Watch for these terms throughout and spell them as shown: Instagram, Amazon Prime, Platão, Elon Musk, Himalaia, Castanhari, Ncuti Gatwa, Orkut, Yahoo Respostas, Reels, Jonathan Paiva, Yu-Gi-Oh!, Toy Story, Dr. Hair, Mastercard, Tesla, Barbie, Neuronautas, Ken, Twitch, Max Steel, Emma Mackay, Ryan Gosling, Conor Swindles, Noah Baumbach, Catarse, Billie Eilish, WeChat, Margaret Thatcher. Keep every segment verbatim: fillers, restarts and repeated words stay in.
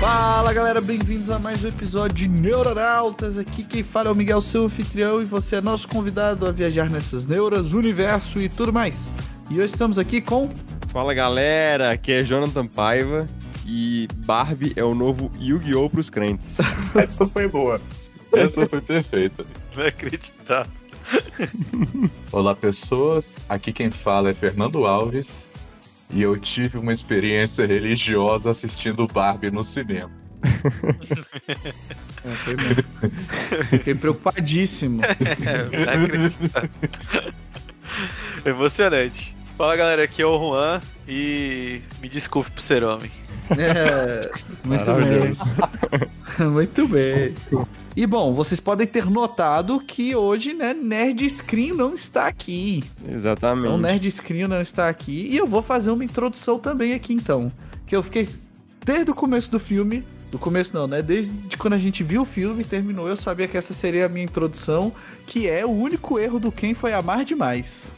Fala galera, bem-vindos a mais um episódio de Neuronautas. Aqui quem fala é o Miguel, seu anfitrião, e você é nosso convidado a viajar nessas neuras, universo e tudo mais. E hoje estamos aqui com... Fala galera, aqui é Jonathan Paiva e Barbie é o novo Yu-Gi-Oh! Pros crentes. Essa foi boa, essa foi perfeita. Não é acreditável. Olá pessoas, aqui quem fala é Fernando Alves e eu tive uma experiência religiosa assistindo Barbie no cinema. É, foi mesmo. Fiquei preocupadíssimo. É, emocionante. Fala galera, aqui é o Juan e me desculpe por ser homem. É, muito bem. Muito bem. E bom, vocês podem ter notado que hoje, né, Nerd Screen não está aqui. Exatamente. Então, Nerd Screen não está aqui. E eu vou fazer uma introdução também aqui, então. Que eu fiquei desde o começo do filme... Do começo não, né? Desde quando a gente viu o filme e terminou, eu sabia que essa seria a minha introdução, que é o único erro do Ken foi amar demais.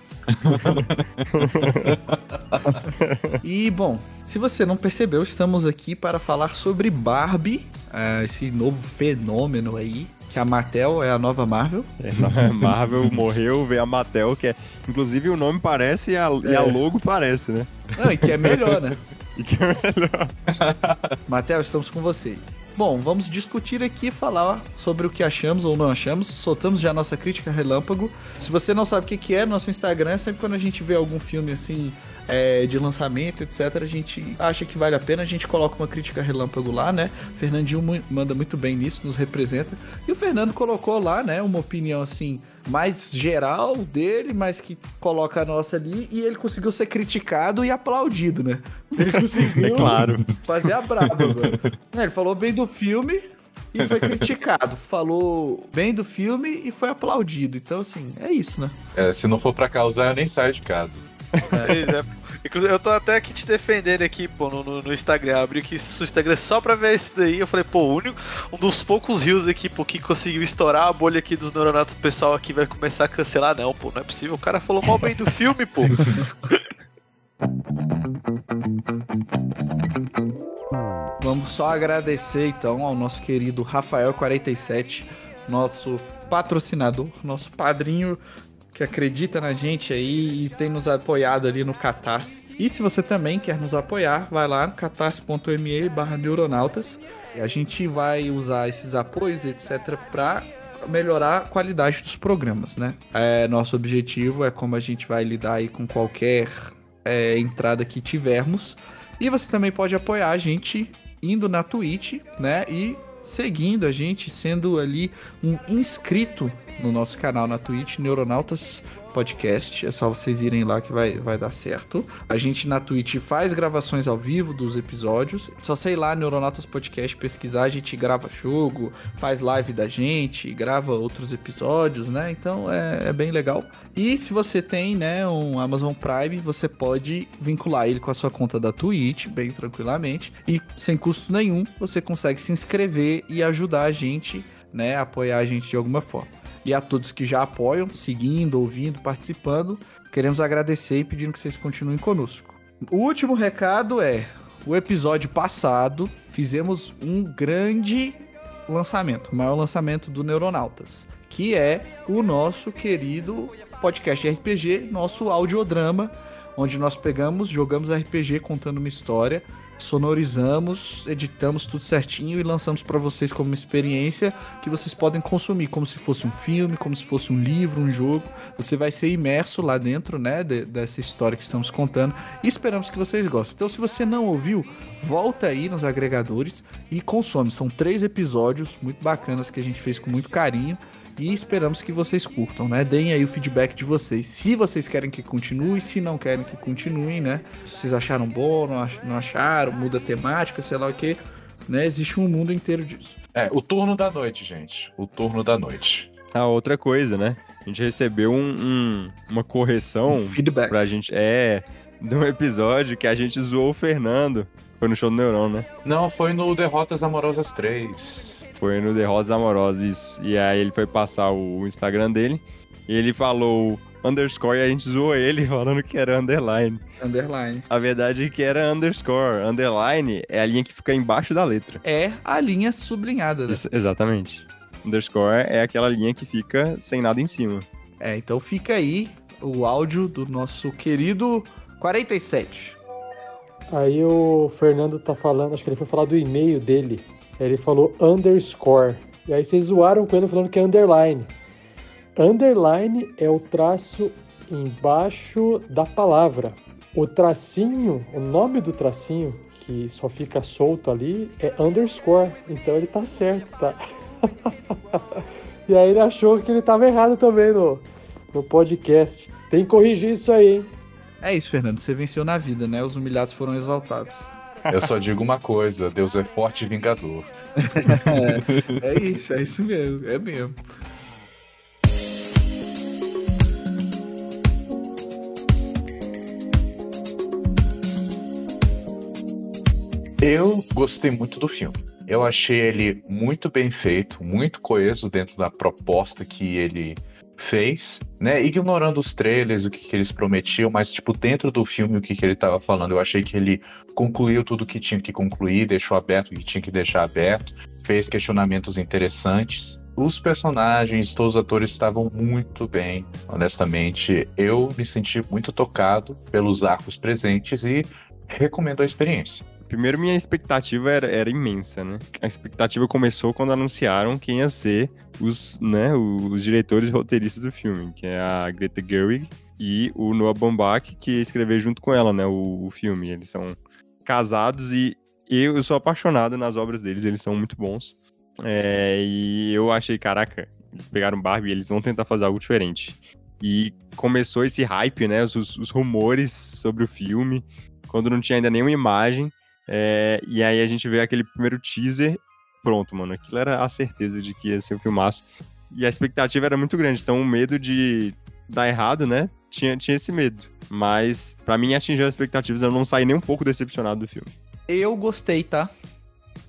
E, bom, se você não percebeu, estamos aqui para falar sobre Barbie, esse novo fenômeno aí, que a Mattel é a nova Marvel. É, a Marvel morreu, veio a Mattel, que é... Inclusive o nome parece e a, é. e a logo parece, né? Não, e que é melhor, né? E que é melhor. Mattel, estamos com vocês. Bom, vamos discutir aqui, falar sobre o que achamos ou não achamos. Soltamos já a nossa crítica relâmpago. Se você não sabe o que é, nosso Instagram é sempre quando a gente vê algum filme assim, é, de lançamento, etcétera. A gente acha que vale a pena, a gente coloca uma crítica relâmpago lá, né? O Fernandinho mu- manda muito bem nisso, nos representa. E o Fernando colocou lá, né, uma opinião assim... mais geral dele, mas que coloca a nossa ali, e ele conseguiu ser criticado e aplaudido, né? Ele conseguiu é claro. fazer a braba, mano. Ele falou bem do filme e foi criticado. Falou bem do filme e foi aplaudido. Então, assim, é isso, né? É, se não for pra causar, eu nem saio de casa. É. É. Inclusive, eu tô até aqui te defendendo aqui, pô, no, no, no Instagram. Abri aqui o Instagram só pra ver isso daí. Eu falei, pô, o único, um dos poucos reels aqui, pô, que conseguiu estourar a bolha aqui dos neuronautas. O pessoal aqui vai começar a cancelar. Não, pô, não é possível. O cara falou mal bem do filme, pô. Vamos só agradecer, então, ao nosso querido Rafael quarenta e sete, nosso patrocinador, nosso padrinho, que acredita na gente aí e tem nos apoiado ali no Catarse. E se você também quer nos apoiar, vai lá no catarse.me barra neuronautas. E a gente vai usar esses apoios, etcétera, para melhorar a qualidade dos programas, né? É, nosso objetivo é como a gente vai lidar aí com qualquer é, entrada que tivermos. E você também pode apoiar a gente indo na Twitch, né? E seguindo a gente, sendo ali um inscrito no nosso canal na Twitch, Neuronautas Podcast. É só vocês irem lá que vai, vai dar certo. A gente na Twitch faz gravações ao vivo dos episódios. Só sei lá, Neuronautas Podcast, pesquisar, a gente grava jogo, faz live da gente, grava outros episódios, né? Então é, é bem legal. E se você tem, né, um Amazon Prime, você pode vincular ele com a sua conta da Twitch, bem tranquilamente. E sem custo nenhum, você consegue se inscrever e ajudar a gente, né, apoiar a gente de alguma forma. E a todos que já apoiam, seguindo, ouvindo, participando, queremos agradecer e pedindo que vocês continuem conosco. O último recado é, o episódio passado, fizemos um grande lançamento, o maior lançamento do Neuronautas, que é o nosso querido podcast R P G, nosso audiodrama, onde nós pegamos, jogamos R P G contando uma história, sonorizamos, editamos tudo certinho e lançamos pra vocês como uma experiência que vocês podem consumir, como se fosse um filme, como se fosse um livro, um jogo. Você vai ser imerso lá dentro, né, de, dessa história que estamos contando, e esperamos que vocês gostem. Então, se você não ouviu, volta aí nos agregadores e consome. São três episódios muito bacanas que a gente fez com muito carinho. E esperamos que vocês curtam, né? Deem aí o feedback de vocês. Se vocês querem que continue, se não querem que continuem, né? Se vocês acharam bom, não acharam, muda a temática, sei lá o quê. né? Existe um mundo inteiro disso. É, o turno da noite, gente. O turno da noite. Ah, outra coisa, né? A gente recebeu um, um, uma correção... Um feedback. Pra gente, é, de um episódio que a gente zoou o Fernando. Foi no show do Neuron, né? Não, foi no Derrotas Amorosas três. Foi no Derrotas Amorosas, isso. E aí ele foi passar o Instagram dele. E ele falou... underscore, e a gente zoou ele falando que era underline. Underline. A verdade é que era underscore. Underline é a linha que fica embaixo da letra. É a linha sublinhada, né? Isso, exatamente. Underscore é aquela linha que fica sem nada em cima. É, então fica aí o áudio do nosso querido quarenta e sete. Aí o Fernando tá falando, acho que ele foi falar do e-mail dele. Ele falou underscore. E aí vocês zoaram com ele falando que é underline. Underline é o traço embaixo da palavra. O tracinho, o nome do tracinho, que só fica solto ali, é underscore. Então ele tá certo, tá? E aí ele achou que ele tava errado também no, no podcast. Tem que corrigir isso aí, hein? É isso, Fernando. Você venceu na vida, né? Os humilhados foram exaltados. Eu só digo uma coisa, Deus é forte e vingador. é, é isso, é isso mesmo. É mesmo. Eu gostei muito do filme. Eu achei ele muito bem feito, muito coeso dentro da proposta que ele fez, né? Ignorando os trailers, o que, que eles prometiam, mas tipo, dentro do filme, o que, que ele estava falando. Eu achei que ele concluiu tudo o que tinha que concluir, deixou aberto o que tinha que deixar aberto, fez questionamentos interessantes. Os personagens, todos os atores estavam muito bem, honestamente. Eu me senti muito tocado pelos arcos presentes e recomendo a experiência. Primeiro, minha expectativa era, era imensa, né? A expectativa começou quando anunciaram quem ia ser os, né, os diretores e roteiristas do filme, que é a Greta Gerwig e o Noah Baumbach, que ia escrever junto com ela, né, o, o filme. Eles são casados e eu, eu sou apaixonado nas obras deles, eles são muito bons. É, e eu achei, caraca, eles pegaram Barbie e eles vão tentar fazer algo diferente. E começou esse hype, né, os, os rumores sobre o filme, quando não tinha ainda nenhuma imagem. É, e aí a gente vê aquele primeiro teaser, pronto, mano, aquilo era a certeza de que ia ser um filmaço. E a expectativa era muito grande, então o medo de dar errado, né, tinha, tinha esse medo. Mas pra mim atingiu as expectativas, eu não saí nem um pouco decepcionado do filme. Eu gostei, tá?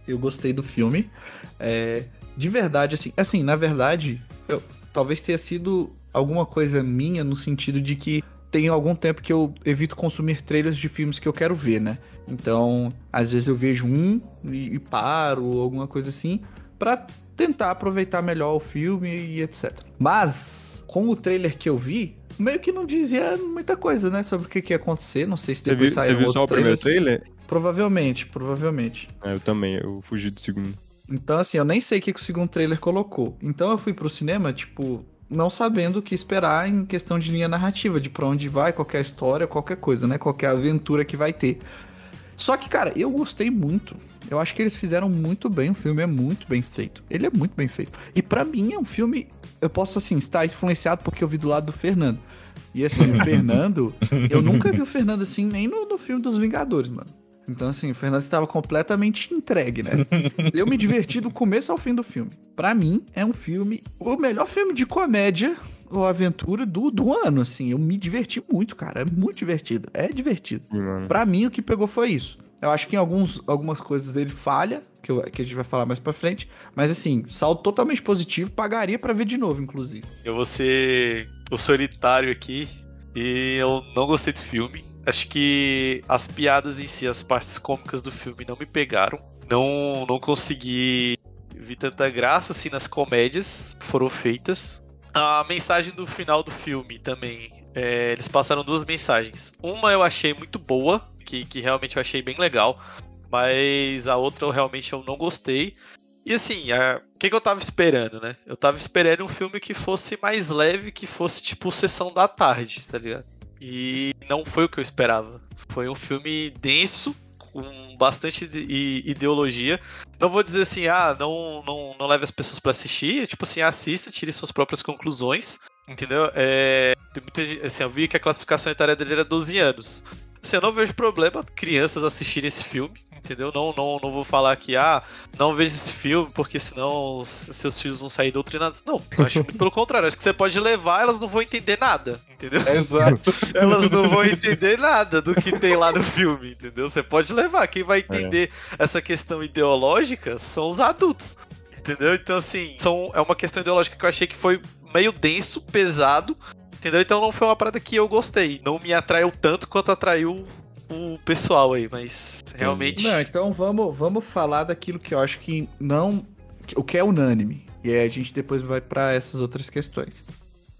Eu gostei do filme, é, de verdade, assim, assim, na verdade, eu, talvez tenha sido alguma coisa minha no sentido de que tem algum tempo que eu evito consumir trailers de filmes que eu quero ver, né? Então, às vezes eu vejo um e, e paro, alguma coisa assim, pra tentar aproveitar melhor o filme e etcétera. Mas, com o trailer que eu vi, meio que não dizia muita coisa, né? Sobre o que, que ia acontecer, não sei se depois saiu outros trailers. Você viu só o primeiro trailer? Provavelmente, provavelmente. É, eu também, eu fugi do segundo. Então, assim, eu nem sei o que, que o segundo trailer colocou. Então, eu fui pro cinema, tipo... não sabendo o que esperar em questão de linha narrativa, de pra onde vai, qualquer história, qualquer coisa, né? Qualquer aventura que vai ter. Só que, cara, eu gostei muito. Eu acho que eles fizeram muito bem, o filme é muito bem feito. Ele é muito bem feito. E pra mim é um filme, eu posso, assim, estar influenciado porque eu vi do lado do Fernando. E, assim, o Fernando, eu nunca vi o Fernando, assim, nem no, no filme dos Vingadores, mano. Então, assim, o Fernando estava completamente entregue, né? Eu me diverti do começo ao fim do filme. Pra mim, é um filme... o melhor filme de comédia ou aventura do, do ano, assim. Eu me diverti muito, cara. É muito divertido. É divertido. Hum. Pra mim, o que pegou foi isso. Eu acho que em alguns, algumas coisas ele falha, que, eu, que a gente vai falar mais pra frente. Mas, assim, saldo totalmente positivo. Pagaria pra ver de novo, inclusive. Eu vou ser o solitário aqui. E eu não gostei do filme. Acho que as piadas em si, as partes cômicas do filme não me pegaram. Não, não consegui ver tanta graça assim nas comédias que foram feitas. A mensagem do final do filme também. É, eles passaram duas mensagens. Uma eu achei muito boa, que, que realmente eu achei bem legal. Mas a outra eu realmente eu não gostei. E assim, a... o que, que eu tava esperando, né? Eu tava esperando um filme que fosse mais leve, que fosse tipo Sessão da Tarde, tá ligado? E não foi o que eu esperava. Foi um filme denso, com bastante ideologia. Não vou dizer assim, ah, não, não, não leve as pessoas pra assistir. É tipo assim, assista, tire suas próprias conclusões. Entendeu? É, tem muita, assim, eu vi que a classificação etária dele era doze anos. Assim, eu não vejo problema crianças assistirem esse filme, entendeu? Não, não, não vou falar que, ah, não veja esse filme porque senão seus filhos vão sair doutrinados. Não, eu acho muito pelo contrário. Acho que você pode levar, elas não vão entender nada, entendeu? Exato. Elas não vão entender nada do que tem lá no filme, entendeu? Você pode levar. Quem vai entender é. essa questão ideológica são os adultos, entendeu? Então, assim, são, é uma questão ideológica que eu achei que foi meio denso, pesado, entendeu? Então não foi uma parada que eu gostei. Não me atraiu tanto quanto atraiu o pessoal aí, mas realmente... Não, então vamos, vamos falar daquilo que eu acho que não... O que é unânime. E aí a gente depois vai pra essas outras questões.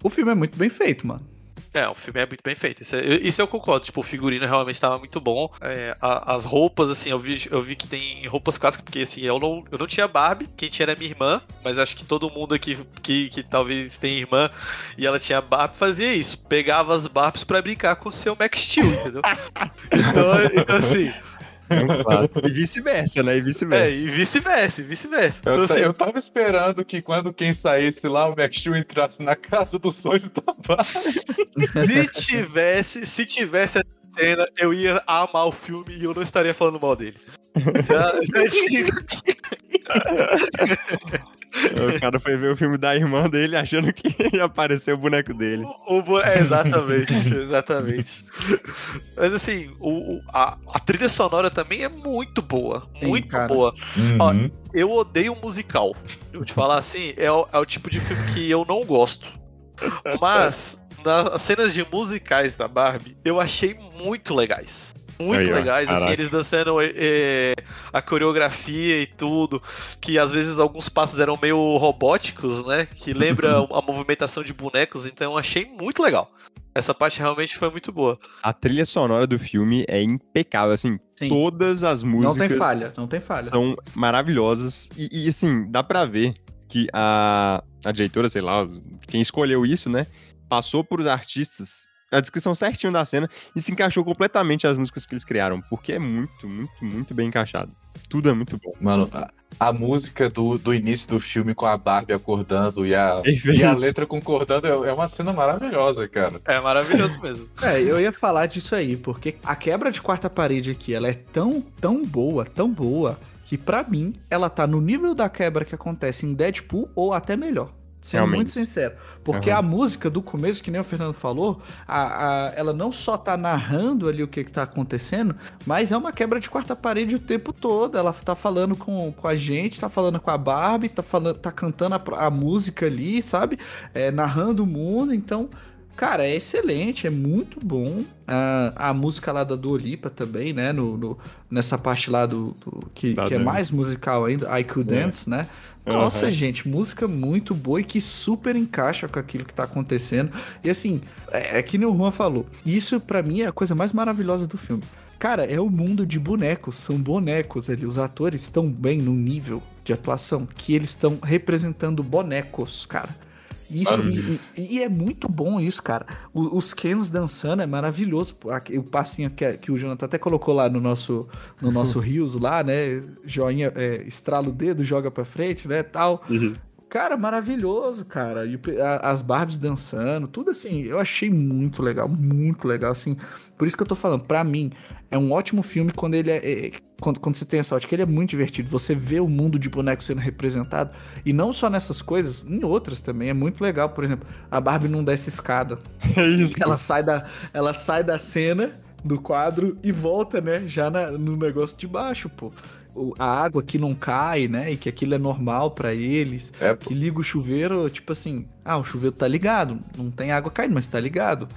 O filme é muito bem feito, mano. É, o filme é muito bem feito. Isso, é, isso eu concordo. Tipo, o figurino realmente tava muito bom. É, a, as roupas, assim, eu vi, eu vi que tem roupas clássicas, porque assim, eu não, eu não tinha Barbie, quem tinha era minha irmã, mas acho que todo mundo aqui que, que talvez tenha irmã e ela tinha Barbie fazia isso. Pegava as Barbies pra brincar com o seu Max Steel, entendeu? Então, então assim... E vice-versa, né? E vice-versa. É, e vice-versa, e vice-versa. Eu, então, assim, eu tava esperando que quando quem saísse lá, o Max Steel entrasse na casa dos sonhos da Barbie. Se tivesse, se tivesse essa cena, eu ia amar o filme e eu não estaria falando mal dele. Já, já tinha... O cara foi ver o filme da irmã dele achando que ia aparecer o boneco dele. O, o, é, exatamente, exatamente. Mas assim, o, a, a trilha sonora também é muito boa. Muito Sim, boa. Uhum. Ó, eu odeio musical. Eu te falar assim, é, é o tipo de filme que eu não gosto. Mas nas cenas de musicais da Barbie, eu achei muito legais. Muito Aí, legais, ó, assim, eles dançando é, a coreografia e tudo, que às vezes alguns passos eram meio robóticos, né, que lembra a movimentação de bonecos, então eu achei muito legal. Essa parte realmente foi muito boa. A trilha sonora do filme é impecável, assim, Sim. todas as músicas... Não tem falha, não tem falha. São maravilhosas, e, e assim, dá pra ver que a, a diretora, sei lá, quem escolheu isso, né, passou por os artistas... a descrição certinho da cena, e se encaixou completamente as músicas que eles criaram, porque é muito, muito, muito bem encaixado. Tudo é muito bom. Mano, a, a música do, do início do filme com a Barbie acordando e a, e a letra concordando é, é uma cena maravilhosa, cara. É maravilhoso mesmo. É, eu ia falar disso aí, porque a quebra de quarta parede aqui, ela é tão, tão boa, tão boa, que pra mim, ela tá no nível da quebra que acontece em Deadpool ou até melhor. Sendo Realmente. muito sincero, porque uhum. a música do começo, que nem o Fernando falou, a, a, ela não só tá narrando ali o que que tá acontecendo, mas é uma quebra de quarta parede o tempo todo, ela tá falando com, com a gente, tá falando com a Barbie, tá, falando, tá cantando a, a música ali, sabe, é, narrando o mundo, então... Cara, é excelente, é muito bom. A, a música lá da Dua Lipa também, né? No, no, nessa parte lá do, do que, tá que é mais musical ainda, I Could é. Dance, né? Nossa, uhum. gente, música muito boa e que super encaixa com aquilo que tá acontecendo. E assim, é, é que nem o Juan falou. Isso pra mim é a coisa mais maravilhosa do filme. Cara, é o mundo de bonecos, são bonecos ali. Os atores estão bem no nível de atuação que eles estão representando bonecos, cara. Isso, e, e, e é muito bom isso, cara. O, os Kens dançando é maravilhoso. O passinho que, que o Jonathan até colocou lá no nosso, no nosso Reels lá, né? Joinha, é, estrala o dedo, joga pra frente, né? Tal. Uhum. Cara, maravilhoso, cara. E a, as Barbies dançando, tudo assim. Eu achei muito legal, muito legal, assim. Por isso que eu tô falando, pra mim, é um ótimo filme quando ele é... é quando, quando você tem essa ótica, ele é muito divertido. Você vê o mundo de bonecos sendo representado. E não só nessas coisas, em outras também. É muito legal, por exemplo, a Barbie não desce escada. É isso. Ela sai da, ela sai da cena, do quadro, e volta, né? Já na, no negócio de baixo, pô. A água que não cai, né? E que aquilo é normal pra eles. É, que liga o chuveiro, tipo assim... Ah, o chuveiro tá ligado. Não tem água caindo, mas tá ligado.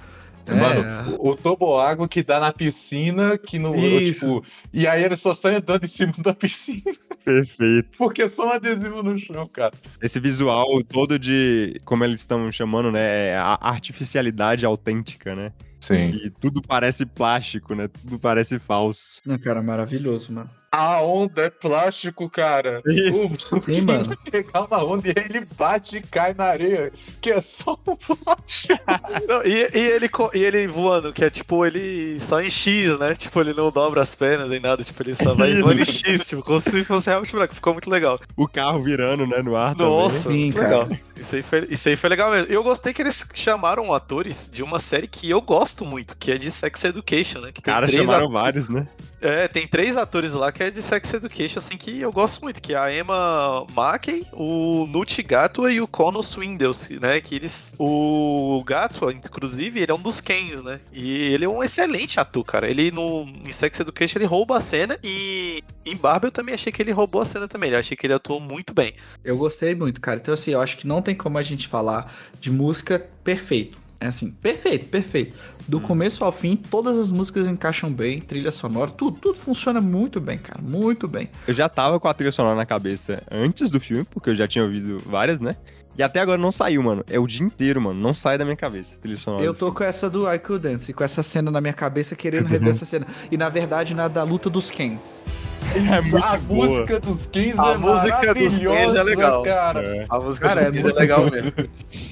Mano, é. o, o toboágua que dá na piscina, que no tipo, e aí ele só sai andando em cima da piscina. Perfeito. Porque é só um adesivo no chão, cara. Esse visual todo de, como eles estão chamando, né, a artificialidade autêntica, né? Sim. E tudo parece plástico, né? Tudo parece falso. Não, cara, maravilhoso, mano. A onda é plástico, cara. Isso. O que mano? Pegar uma onda e ele bate e cai na areia, que é só um plástico. Não, e, e, ele, e ele voando, que é tipo, ele só em X, né? Tipo, ele não dobra as pernas nem nada, tipo, ele só vai Isso. voando em X, tipo, como se fosse realmente branco. Ficou muito legal. O carro virando, né, no ar. Nossa, também. Sim, muito cara. Legal. Isso aí, foi, isso aí foi legal mesmo. Eu gostei que eles chamaram atores de uma série que eu gosto muito, que é de Sex Education, né? Que tem Cara, três chamaram atores, vários, né? É, tem três atores lá que é de Sex Education, assim, que eu gosto muito, que é a Emma Mackay, o Ncuti Gatwa e o Conor Swindles, né? Que eles... O Gatwa, inclusive, ele é um dos Kens, né? E ele é um excelente ator, cara. Ele, no, em Sex Education, ele rouba a cena e em Barbie eu também achei que ele roubou a cena também. Eu achei que ele atuou muito bem. Eu gostei muito, cara. Então, assim, eu acho que não tem como a gente falar de música perfeito. É assim, perfeito, perfeito. Do hum. começo ao fim, todas as músicas encaixam bem, trilha sonora, tudo, tudo funciona muito bem, cara, muito bem. Eu já tava com a trilha sonora na cabeça antes do filme, porque eu já tinha ouvido várias, né? E até agora não saiu, mano. É o dia inteiro, mano. Não sai da minha cabeça. Eu tô com essa do I Could Dance, com essa cena na minha cabeça, querendo rever essa cena. E, na verdade, na da luta dos Kens. É a boa. música dos Kens a é música dos Kens é legal. Cara. É. A música cara, dos Kens é, é legal mesmo.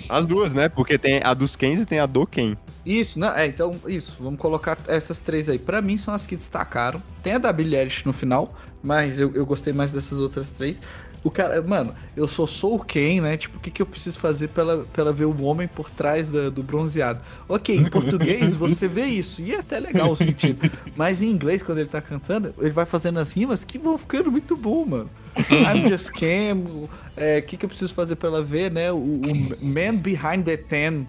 As duas, né? Porque tem a dos Kens e tem a do Ken. Isso, né? É, então, isso. Vamos colocar essas três aí. Pra mim, são as que destacaram. Tem a da Billie Eilish no final, mas eu, eu gostei mais dessas outras três. O cara, mano, eu sou, sou o Ken, né? Tipo, o que, que eu preciso fazer pra, pra ela ver o homem por trás da, do bronzeado? Ok, em português você vê isso. E é até legal o sentido. Mas em inglês, quando ele tá cantando, ele vai fazendo as rimas que vão ficando muito bom, mano. I'm just Ken. O é, que, que eu preciso fazer pra ela ver, né? O, o man behind the tan.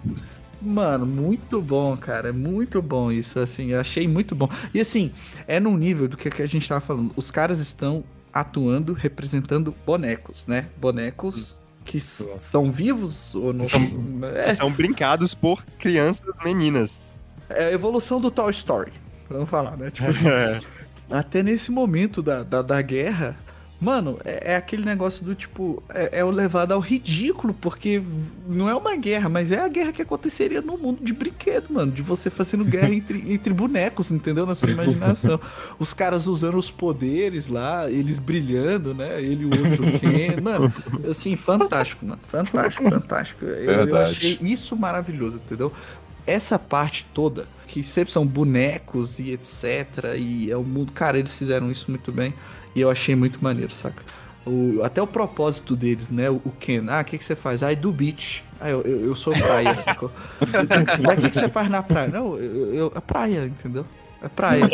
Mano, muito bom, cara. É muito bom isso, assim. Eu achei muito bom. E assim, é num nível do que, que a gente tava falando. Os caras estão... atuando, representando bonecos, né? Bonecos que s- são vivos ou não são? É. São brincados por crianças meninas. É a evolução do Toy Story, vamos falar, né? Tipo assim, até nesse momento da, da, da guerra, mano, é, é aquele negócio do tipo, é, é o levado ao ridículo, porque não é uma guerra, mas é a guerra que aconteceria no mundo de brinquedo, mano, de você fazendo guerra entre, entre bonecos, entendeu? Na sua imaginação. Os caras usando os poderes lá, eles brilhando, né? Ele e o outro Ken, mano, assim, fantástico, mano, fantástico, fantástico. Eu, eu achei isso maravilhoso, entendeu? Essa parte toda, que sempre são bonecos e etcétera, e é o mundo, cara, eles fizeram isso muito bem. E eu achei muito maneiro, saca? O, até o propósito deles, né? O, o Ken. Ah, o que, que você faz? Ah, I do beach. Ah, eu, eu, eu sou praia, sacou? Ah, o que, que você faz na praia? Não, eu, eu, é praia, entendeu? É praia.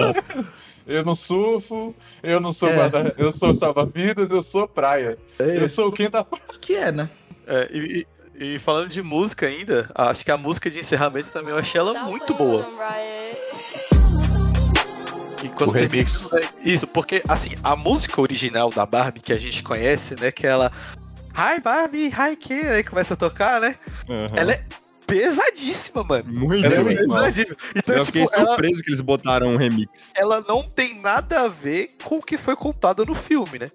Eu não surfo, eu não sou é. guarda... Eu sou salva-vidas, eu sou praia. É. Eu sou o Ken da praia. Que é, né? É, e, e falando de música ainda, acho que a música de encerramento também eu achei ela muito boa. O remix. Isso, porque assim, a música original da Barbie que a gente conhece, né, que ela Hi Barbie, Hi Ken, aí começa a tocar, né? Uhum. Ela é pesadíssima, mano. Muito ela bem, é pesadíssima. Então, eu tipo, fiquei surpreso ela... que eles botaram um remix. Ela não tem nada a ver com o que foi contado no filme, né?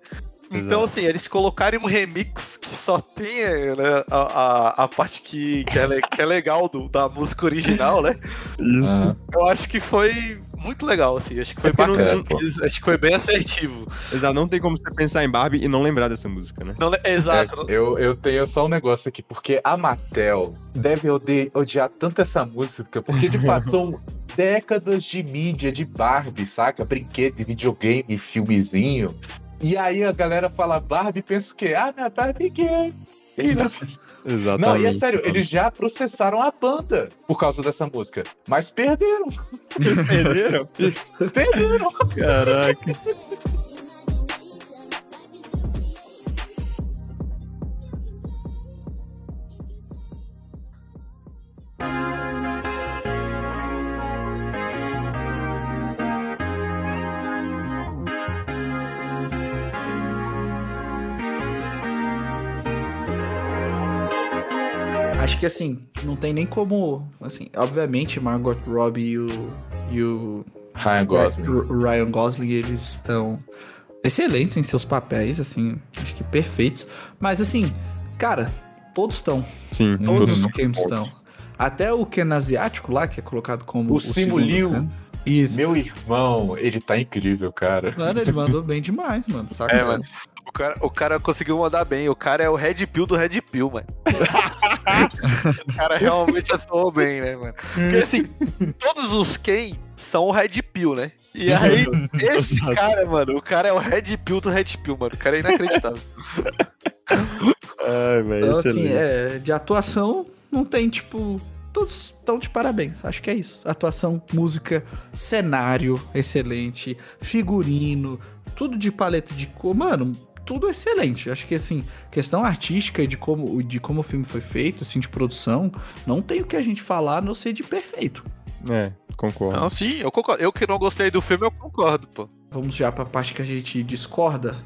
Então, assim, eles colocarem um remix que só tem, né, a, a, a parte que, que, é, que é legal do, da música original, né? Isso. Eu acho que foi muito legal, assim. Acho que foi é bacana. Não, é, acho que foi bem assertivo. Exato. Não tem como você pensar em Barbie e não lembrar dessa música, né? Não, exato. É, eu, eu tenho só um negócio aqui, porque a Mattel deve odiar, odiar tanto essa música, porque de fato são décadas de mídia de Barbie, saca? Brinquedo, videogame, filmezinho... E aí a galera fala Barbie, pensa o quê? Ah, minha Barbie gay. Exatamente. Não, e é sério, eles já processaram a banda por causa dessa música, mas perderam. Eles perderam? Perderam. Caraca. Acho que assim, não tem nem como, assim, obviamente Margot Robbie e o, e o Ryan Gosling, Ryan Gosling eles estão excelentes em seus papéis, assim, acho que perfeitos, mas assim, cara, todos estão, sim, todos os games estão, até o Ken asiático lá, que é colocado como o, o Simu Liu, né? Isso. Meu irmão, ele tá incrível, cara. Mano, ele mandou bem demais, mano, saca? É, mano. O cara, o cara conseguiu mandar bem. O cara é o Red Pill do Red Pill, mano. O cara realmente atuou bem, né, mano? Porque, assim, todos os Ken são o Red Pill, né? E aí, esse cara, mano, o cara é o Red Pill do Red Pill, mano. O cara é inacreditável. Ai, Ai, velho, então, assim, é, de atuação, não tem, tipo... Todos estão de parabéns, acho que é isso. Atuação, música, cenário excelente, figurino, tudo de paleta de cor, mano, tudo excelente. Acho que, assim, questão artística de como, de como o filme foi feito, assim, de produção, não tem o que a gente falar, a não ser de perfeito. É, concordo. Não, sim, eu concordo. Eu que não gostei do filme, eu concordo, pô. Vamos já pra parte que a gente discorda.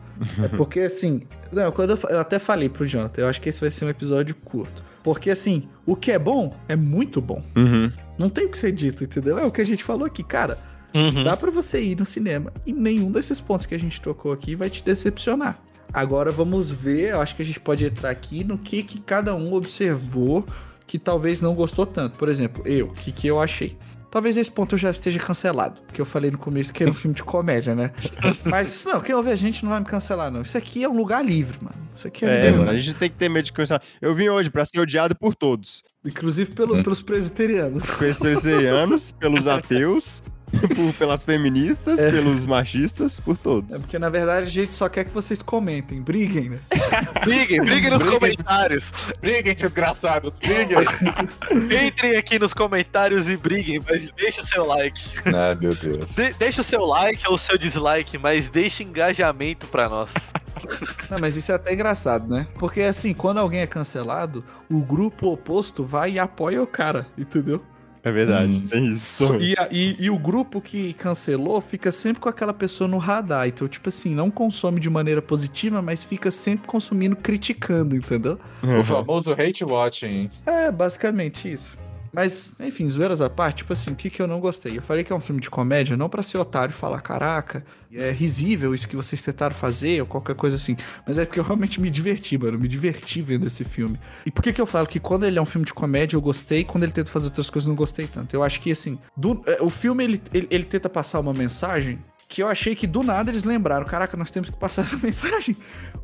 É porque, assim... Não, quando eu, eu até falei pro Jonathan, eu acho que esse vai ser um episódio curto. Porque, assim, o que é bom é muito bom. Uhum. Não tem o que ser dito, entendeu? É o que a gente falou aqui, cara. Uhum. Dá pra você ir no cinema e nenhum desses pontos que a gente tocou aqui vai te decepcionar. Agora vamos ver, eu acho que a gente pode entrar aqui no que, que cada um observou que talvez não gostou tanto. Por exemplo, eu, o que, que eu achei? Talvez esse ponto eu já esteja cancelado, porque eu falei no começo que era um filme de comédia, né? Mas, não, quem ouve a gente não vai me cancelar, não. Isso aqui é um lugar livre, mano. Isso aqui é, é livre, mano. A gente tem que ter medo de cancelar. Eu vim hoje pra ser odiado por todos. Inclusive pelo, pelos presbiterianos. Pelos presbiterianos, pelos ateus, por, pelas feministas, é. pelos machistas, por todos. É porque, na verdade, a gente só quer que vocês comentem. Briguem, né? briguem, briguem nos briguem. comentários. Briguem, desgraçados. Briguem. Entrem aqui nos comentários e briguem, mas deixa o seu like. Ah, meu Deus. De- deixa o seu like ou o seu dislike, mas deixa engajamento pra nós. Não, mas isso é até engraçado, né? Porque, assim, quando alguém é cancelado, o grupo oposto vai e apoia o cara, entendeu? É verdade, hum. tem isso. E, e, e o grupo que cancelou fica sempre com aquela pessoa no radar. Então, tipo assim, não consome de maneira positiva, mas fica sempre consumindo, criticando, entendeu? Uhum. O famoso hate watching. É, basicamente isso. Mas, enfim, zoeiras à parte, tipo assim, o que, que eu não gostei? Eu falei que é um filme de comédia, não pra ser otário e falar, caraca, é risível isso que vocês tentaram fazer, ou qualquer coisa assim. Mas é porque eu realmente me diverti, mano, me diverti vendo esse filme. E por que que eu falo que quando ele é um filme de comédia eu gostei, quando ele tenta fazer outras coisas eu não gostei tanto? Eu acho que, assim, do, o filme ele, ele, ele tenta passar uma mensagem que eu achei que do nada eles lembraram, caraca, nós temos que passar essa mensagem,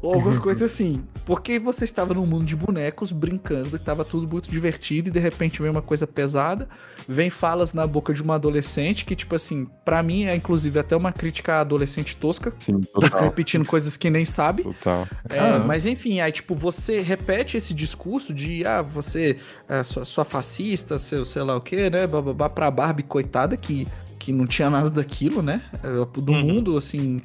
ou alguma coisa assim, porque você estava num mundo de bonecos, brincando, estava tudo muito divertido, e de repente vem uma coisa pesada, vem falas na boca de uma adolescente, que tipo assim, pra mim é inclusive até uma crítica à adolescente tosca, sim, total. Repetindo coisas que nem sabe, total. É, ah. Mas enfim, aí tipo, você repete esse discurso de, ah, você, é, sua, sua fascista, seu sei lá o que, né, bababá, pra Barbie, coitada, que que não tinha nada daquilo, né? Do uhum. mundo, assim...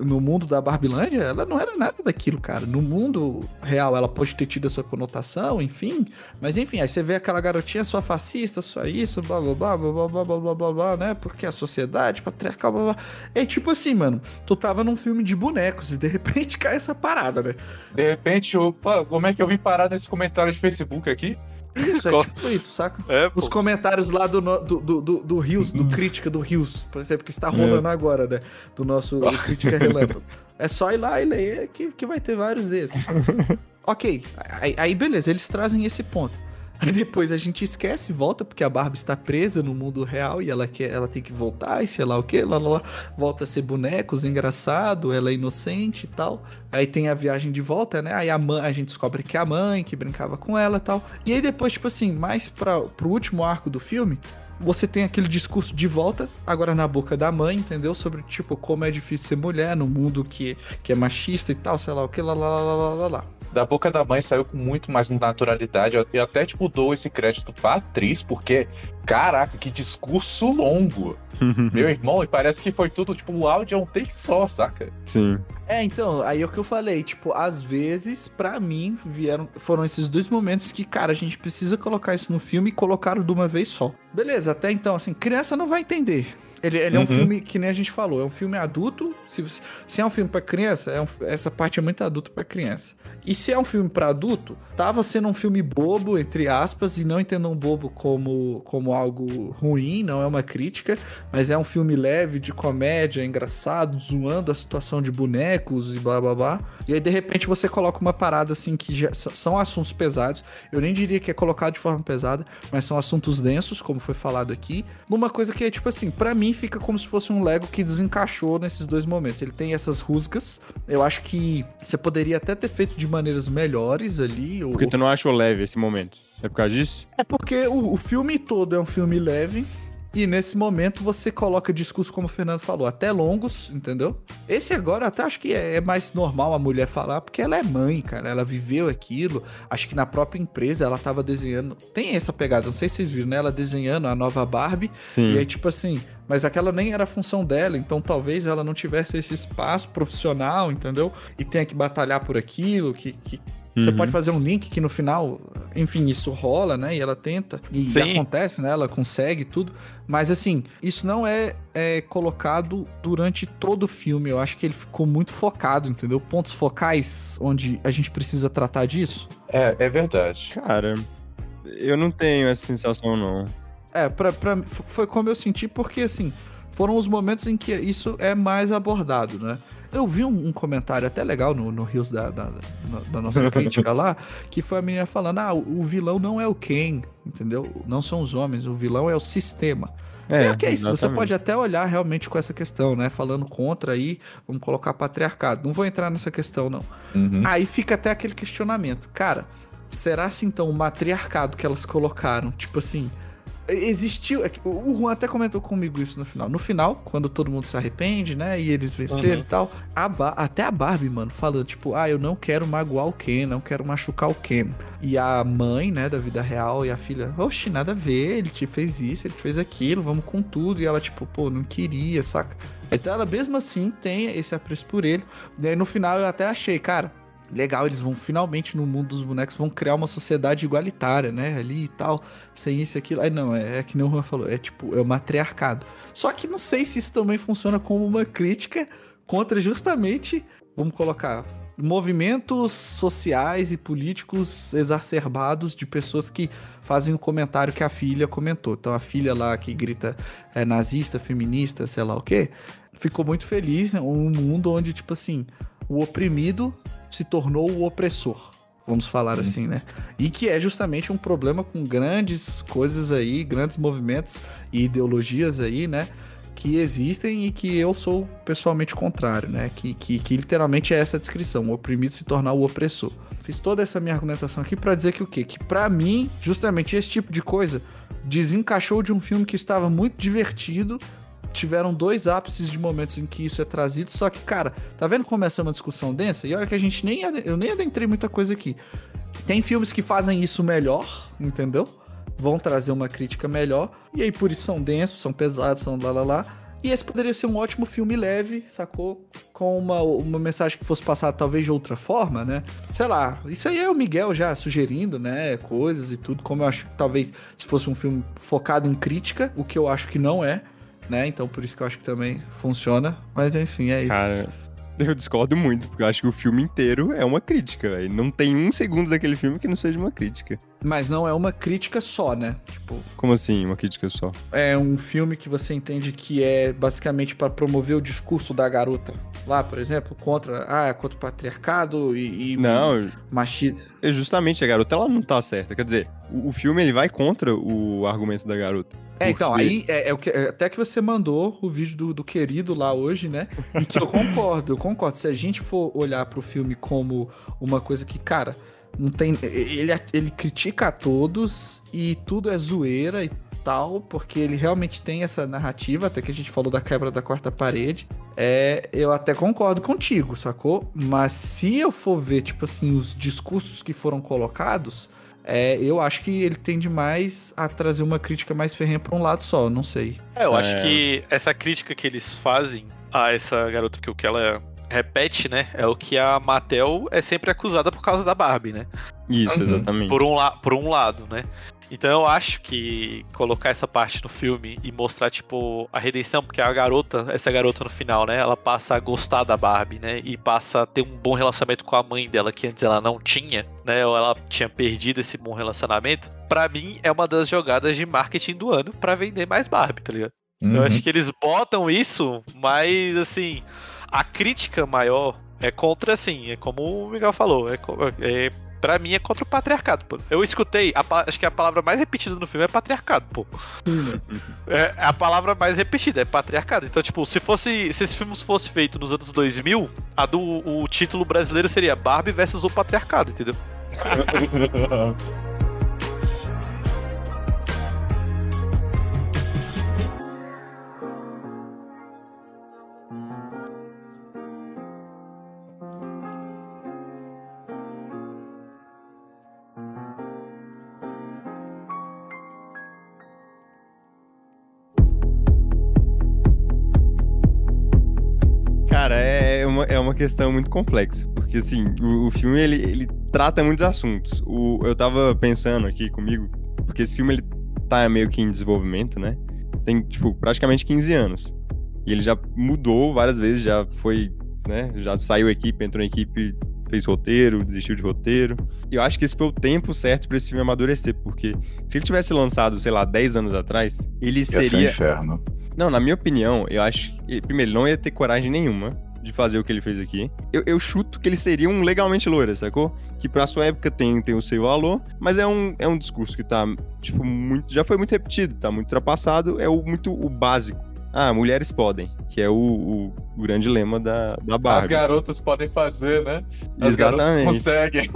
No mundo da Barbilândia, ela não era nada daquilo, cara. No mundo real, ela pode ter tido a sua conotação, enfim. Mas, enfim, aí você vê aquela garotinha só fascista, só isso, blá, blá, blá, blá, blá, blá, blá, blá, blá, né? Porque a sociedade patriarcal, blá, blá. É tipo assim, mano, tu tava num filme de bonecos e de repente cai essa parada, né? De repente, opa, como é que eu vim parar nesse comentário de Facebook aqui? Isso, é tipo isso, saca? É, os comentários lá do Reels, do, do, do, do, Rios, do Crítica do Reels, por exemplo, que está rolando é. agora, né? Do nosso do Crítica Relâmpago. É só ir lá e ler que, que vai ter vários desses. Ok, aí, aí beleza, eles trazem esse ponto. Aí depois a gente esquece e volta, porque a Barbie está presa no mundo real e ela, quer, ela tem que voltar e sei lá o que, lá, lá, lá, volta a ser bonecos, engraçado, ela é inocente e tal. Aí tem a viagem de volta, né? Aí a, mãe, a gente descobre que é a mãe, que brincava com ela e tal. E aí depois, tipo assim, mais pra, pro último arco do filme, você tem aquele discurso de volta, agora na boca da mãe, entendeu? Sobre, tipo, como é difícil ser mulher no mundo que, que é machista e tal, sei lá o que, lá, lá, lá, lá, lá, lá. Da boca da mãe saiu com muito mais naturalidade. Eu até, tipo, dou esse crédito pra atriz, porque, caraca, que discurso longo. Meu irmão, e parece que foi tudo, tipo, o áudio é um take só, saca? Sim. É, então, aí é o que eu falei, tipo, às vezes, pra mim, vieram, foram esses dois momentos que, cara, a gente precisa colocar isso no filme e colocaram de uma vez só. Beleza, até então, assim, criança não vai entender. Ele, ele uhum. é um filme, que nem a gente falou, é um filme adulto, se, se é um filme pra criança, é um, essa parte é muito adulto pra criança. E se é um filme pra adulto, tava sendo um filme bobo, entre aspas, e não entendam bobo como, como algo ruim, não é uma crítica, mas é um filme leve, de comédia, engraçado, zoando a situação de bonecos e blá blá blá. E aí, de repente, você coloca uma parada assim, que já, são assuntos pesados, eu nem diria que é colocado de forma pesada, mas são assuntos densos, como foi falado aqui, numa coisa que é tipo assim, pra mim, fica como se fosse um Lego que desencaixou nesses dois momentos. Ele tem essas rusgas. Eu acho que você poderia até ter feito de maneiras melhores ali. Ou... Porque tu não achou leve esse momento? É por causa disso? É porque o, o filme todo é um filme leve. E nesse momento você coloca discurso, como o Fernando falou, até longos, entendeu? Esse agora até acho que é mais normal a mulher falar, porque ela é mãe, cara. Ela viveu aquilo. Acho que na própria empresa ela tava desenhando... Tem essa pegada, não sei se vocês viram, né? Ela desenhando a nova Barbie. Sim. E aí, tipo assim... Mas aquela nem era a função dela, então talvez ela não tivesse esse espaço profissional, entendeu? E tenha que batalhar por aquilo, que... que... Você uhum. pode fazer um link que no final, enfim, isso rola, né? E ela tenta, e Sim. acontece, né? Ela consegue tudo. Mas assim, isso não é, é colocado durante todo o filme. Eu acho que ele ficou muito focado, entendeu? Pontos focais onde a gente precisa tratar disso. É, é verdade. Cara, eu não tenho essa sensação, não. É, pra, pra, foi como eu senti, porque assim, foram os momentos em que isso é mais abordado, né? Eu vi um, um comentário até legal no, no Reels da, da, da, da nossa crítica lá, que foi a menina falando, ah, o vilão não é o Ken, entendeu? Não são os homens, o vilão é o sistema. É, é que é isso, exatamente. Você pode até olhar realmente com essa questão, né? Falando contra aí, vamos colocar patriarcado. Não vou entrar nessa questão, não. Uhum. Aí fica até aquele questionamento. Cara, será assim, então, o matriarcado que elas colocaram, tipo assim... Existiu, o Juan até comentou comigo isso no final. No final, quando todo mundo se arrepende, né? E eles venceram uhum. e tal. A ba- até a Barbie, mano, falando, tipo, ah, eu não quero magoar o Ken, não quero machucar o Ken. E a mãe, né, da vida real e a filha, oxe, nada a ver, ele te fez isso, ele te fez aquilo, vamos com tudo. E ela, tipo, pô, não queria, saca? Então ela, mesmo assim, tem esse apreço por ele. E aí no final eu até achei, cara, legal, eles vão finalmente no mundo dos bonecos, vão criar uma sociedade igualitária, né, ali e tal, sem isso e aquilo. Aí não, é, é que nem o Juan falou, é tipo, é o matriarcado. Só que não sei se isso também funciona como uma crítica contra justamente, vamos colocar, movimentos sociais e políticos exacerbados de pessoas que fazem o comentário que a filha comentou. Então a filha lá que grita é, nazista, feminista, sei lá o quê, ficou muito feliz, né, um mundo onde, tipo assim, o oprimido se tornou o opressor, vamos falar uhum. assim, né? E que é justamente um problema com grandes coisas aí, grandes movimentos e ideologias aí, né? Que existem e que eu sou pessoalmente contrário, né? Que, que, que literalmente é essa descrição, o oprimido se tornar o opressor. Fiz toda essa minha argumentação aqui pra dizer que o quê? Que pra mim, justamente esse tipo de coisa desencaixou de um filme que estava muito divertido. Tiveram dois ápices de momentos em que isso é trazido, só que, cara, tá vendo como essa é uma discussão densa? E olha que a gente nem... Ad... Eu nem adentrei muita coisa aqui. Tem filmes que fazem isso melhor, entendeu? Vão trazer uma crítica melhor, e aí por isso são densos, são pesados, são lá, lá, lá. E esse poderia ser um ótimo filme leve, sacou? Com uma, uma mensagem que fosse passada talvez de outra forma, né? Sei lá, isso aí é o Miguel já sugerindo, né? Coisas e tudo, como eu acho que talvez se fosse um filme focado em crítica, o que eu acho que não é, né? Então por isso que eu acho que também funciona. Mas enfim, é isso. Cara, eu discordo muito, porque eu acho que o filme inteiro é uma crítica, velho. Não tem um segundo daquele filme que não seja uma crítica. Mas não é uma crítica só, né? Tipo, como assim, uma crítica só? É um filme que você entende que é basicamente para promover o discurso da garota lá, por exemplo, contra, ah, contra o patriarcado e, e não, machismo. Justamente, a garota ela não tá certa. Quer dizer, o, o filme ele vai contra o argumento da garota. É, então, aí é, é o que, é, até que você mandou o vídeo do, do querido lá hoje, né? E que eu concordo, eu concordo. Se a gente for olhar pro filme como uma coisa que, cara, não tem. Ele, ele critica a todos e tudo é zoeira e tal, porque ele realmente tem essa narrativa, até que a gente falou da quebra da quarta parede. É, eu até concordo contigo, sacou? Mas se eu for ver, tipo assim, os discursos que foram colocados. É, eu acho que ele tende mais a trazer uma crítica mais ferrenha pra um lado só, não sei. É, eu acho é... que essa crítica que eles fazem a essa garota, porque o que ela repete, né, é o que a Mattel é sempre acusada por causa da Barbie, né? Isso, exatamente. Por um, la- por um lado, né? Então eu acho que colocar essa parte no filme e mostrar, tipo, a redenção, porque a garota, essa garota no final, né, ela passa a gostar da Barbie, né, e passa a ter um bom relacionamento com a mãe dela, que antes ela não tinha, né, ou ela tinha perdido esse bom relacionamento, pra mim é uma das jogadas de marketing do ano pra vender mais Barbie, tá ligado? Uhum. Eu acho que eles botam isso, mas, assim, a crítica maior é contra, assim, é como o Miguel falou, é... é pra mim é contra o patriarcado, pô. Eu escutei, a, acho que a palavra mais repetida no filme é patriarcado, pô. É, a palavra mais repetida é patriarcado. Então, tipo, se fosse, se esse filme fosse feito nos anos dois mil, a do, o título brasileiro seria Barbie versus o patriarcado, entendeu? é uma questão muito complexa, porque assim, o, o filme ele, ele trata muitos assuntos. O, eu tava pensando aqui comigo, porque esse filme ele tá meio que em desenvolvimento, né? Tem, tipo, praticamente quinze anos. E ele já mudou várias vezes, já foi, né? Já saiu a equipe, entrou em equipe, fez roteiro, desistiu de roteiro. E eu acho que esse foi o tempo certo pra esse filme amadurecer, porque se ele tivesse lançado, sei lá, dez anos atrás, ele seria... Ia ser um inferno. Não, na minha opinião, eu acho que, primeiro, ele não ia ter coragem nenhuma de fazer o que ele fez aqui. Eu, eu chuto que ele seria um Legalmente Loira, sacou? Que pra sua época tem, tem o seu valor, mas é um, é um discurso que tá, tipo, muito, já foi muito repetido, tá muito ultrapassado, é o, muito o básico. Ah, mulheres podem, que é o, o, o grande lema da, da Barbie. As garotas podem fazer, né? As Exatamente. Garotas conseguem.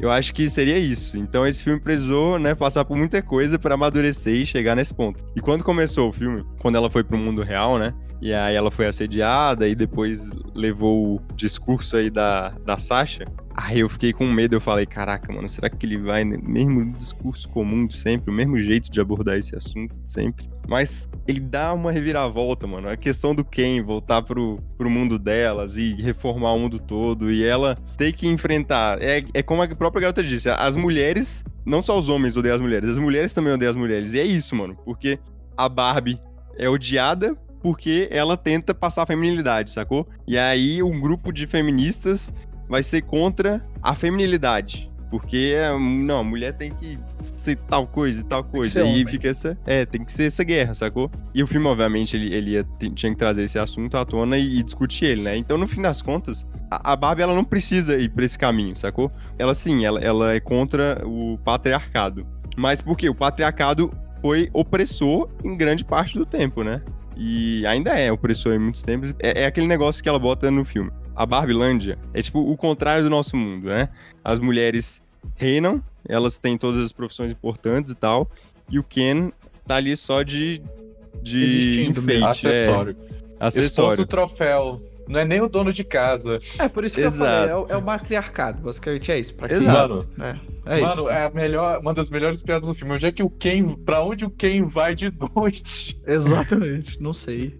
Eu acho que seria isso. Então esse filme precisou, né, passar por muita coisa pra amadurecer e chegar nesse ponto. E quando começou o filme, quando ela foi pro mundo real, né, e aí ela foi assediada e depois levou o discurso aí da, da Sasha, aí eu fiquei com medo, eu falei, caraca, mano, será que ele vai no mesmo discurso comum de sempre, o mesmo jeito de abordar esse assunto de sempre? Mas ele dá uma reviravolta, mano. A questão do Ken voltar pro, pro mundo delas e reformar o mundo todo e ela ter que enfrentar. É, é como a própria garota disse, as mulheres, não só os homens odeiam as mulheres, as mulheres também odeiam as mulheres. E é isso, mano, porque a Barbie é odiada porque ela tenta passar a feminilidade, sacou? E aí um grupo de feministas vai ser contra a feminilidade. Porque, não, a mulher tem que ser tal coisa e tal coisa. E homem. Fica essa... É, tem que ser essa guerra, sacou? E o filme, obviamente, ele, ele ia, tinha que trazer esse assunto à tona e, e discutir ele, né? Então, no fim das contas, a, a Barbie, ela não precisa ir pra esse caminho, sacou? Ela, sim, ela, ela é contra o patriarcado. Mas por quê? O patriarcado foi opressor em grande parte do tempo, né? E ainda é opressor em muitos tempos. É, é aquele negócio que ela bota no filme. A Barbilândia é tipo o contrário do nosso mundo, né? As mulheres reinam, elas têm todas as profissões importantes e tal, e o Ken tá ali só de... de existindo, enfeite, acessório. É, acessório. Esposo troféu. Não é nem o dono de casa. É, por isso que Exato. eu falei, é o, é o matriarcado, basicamente é isso. Pra quem... Exato. Mano, é, é, mano, isso, né? É a melhor, uma das melhores piadas do filme. Onde é que o Ken... Pra onde o Ken vai de noite? Exatamente, não sei.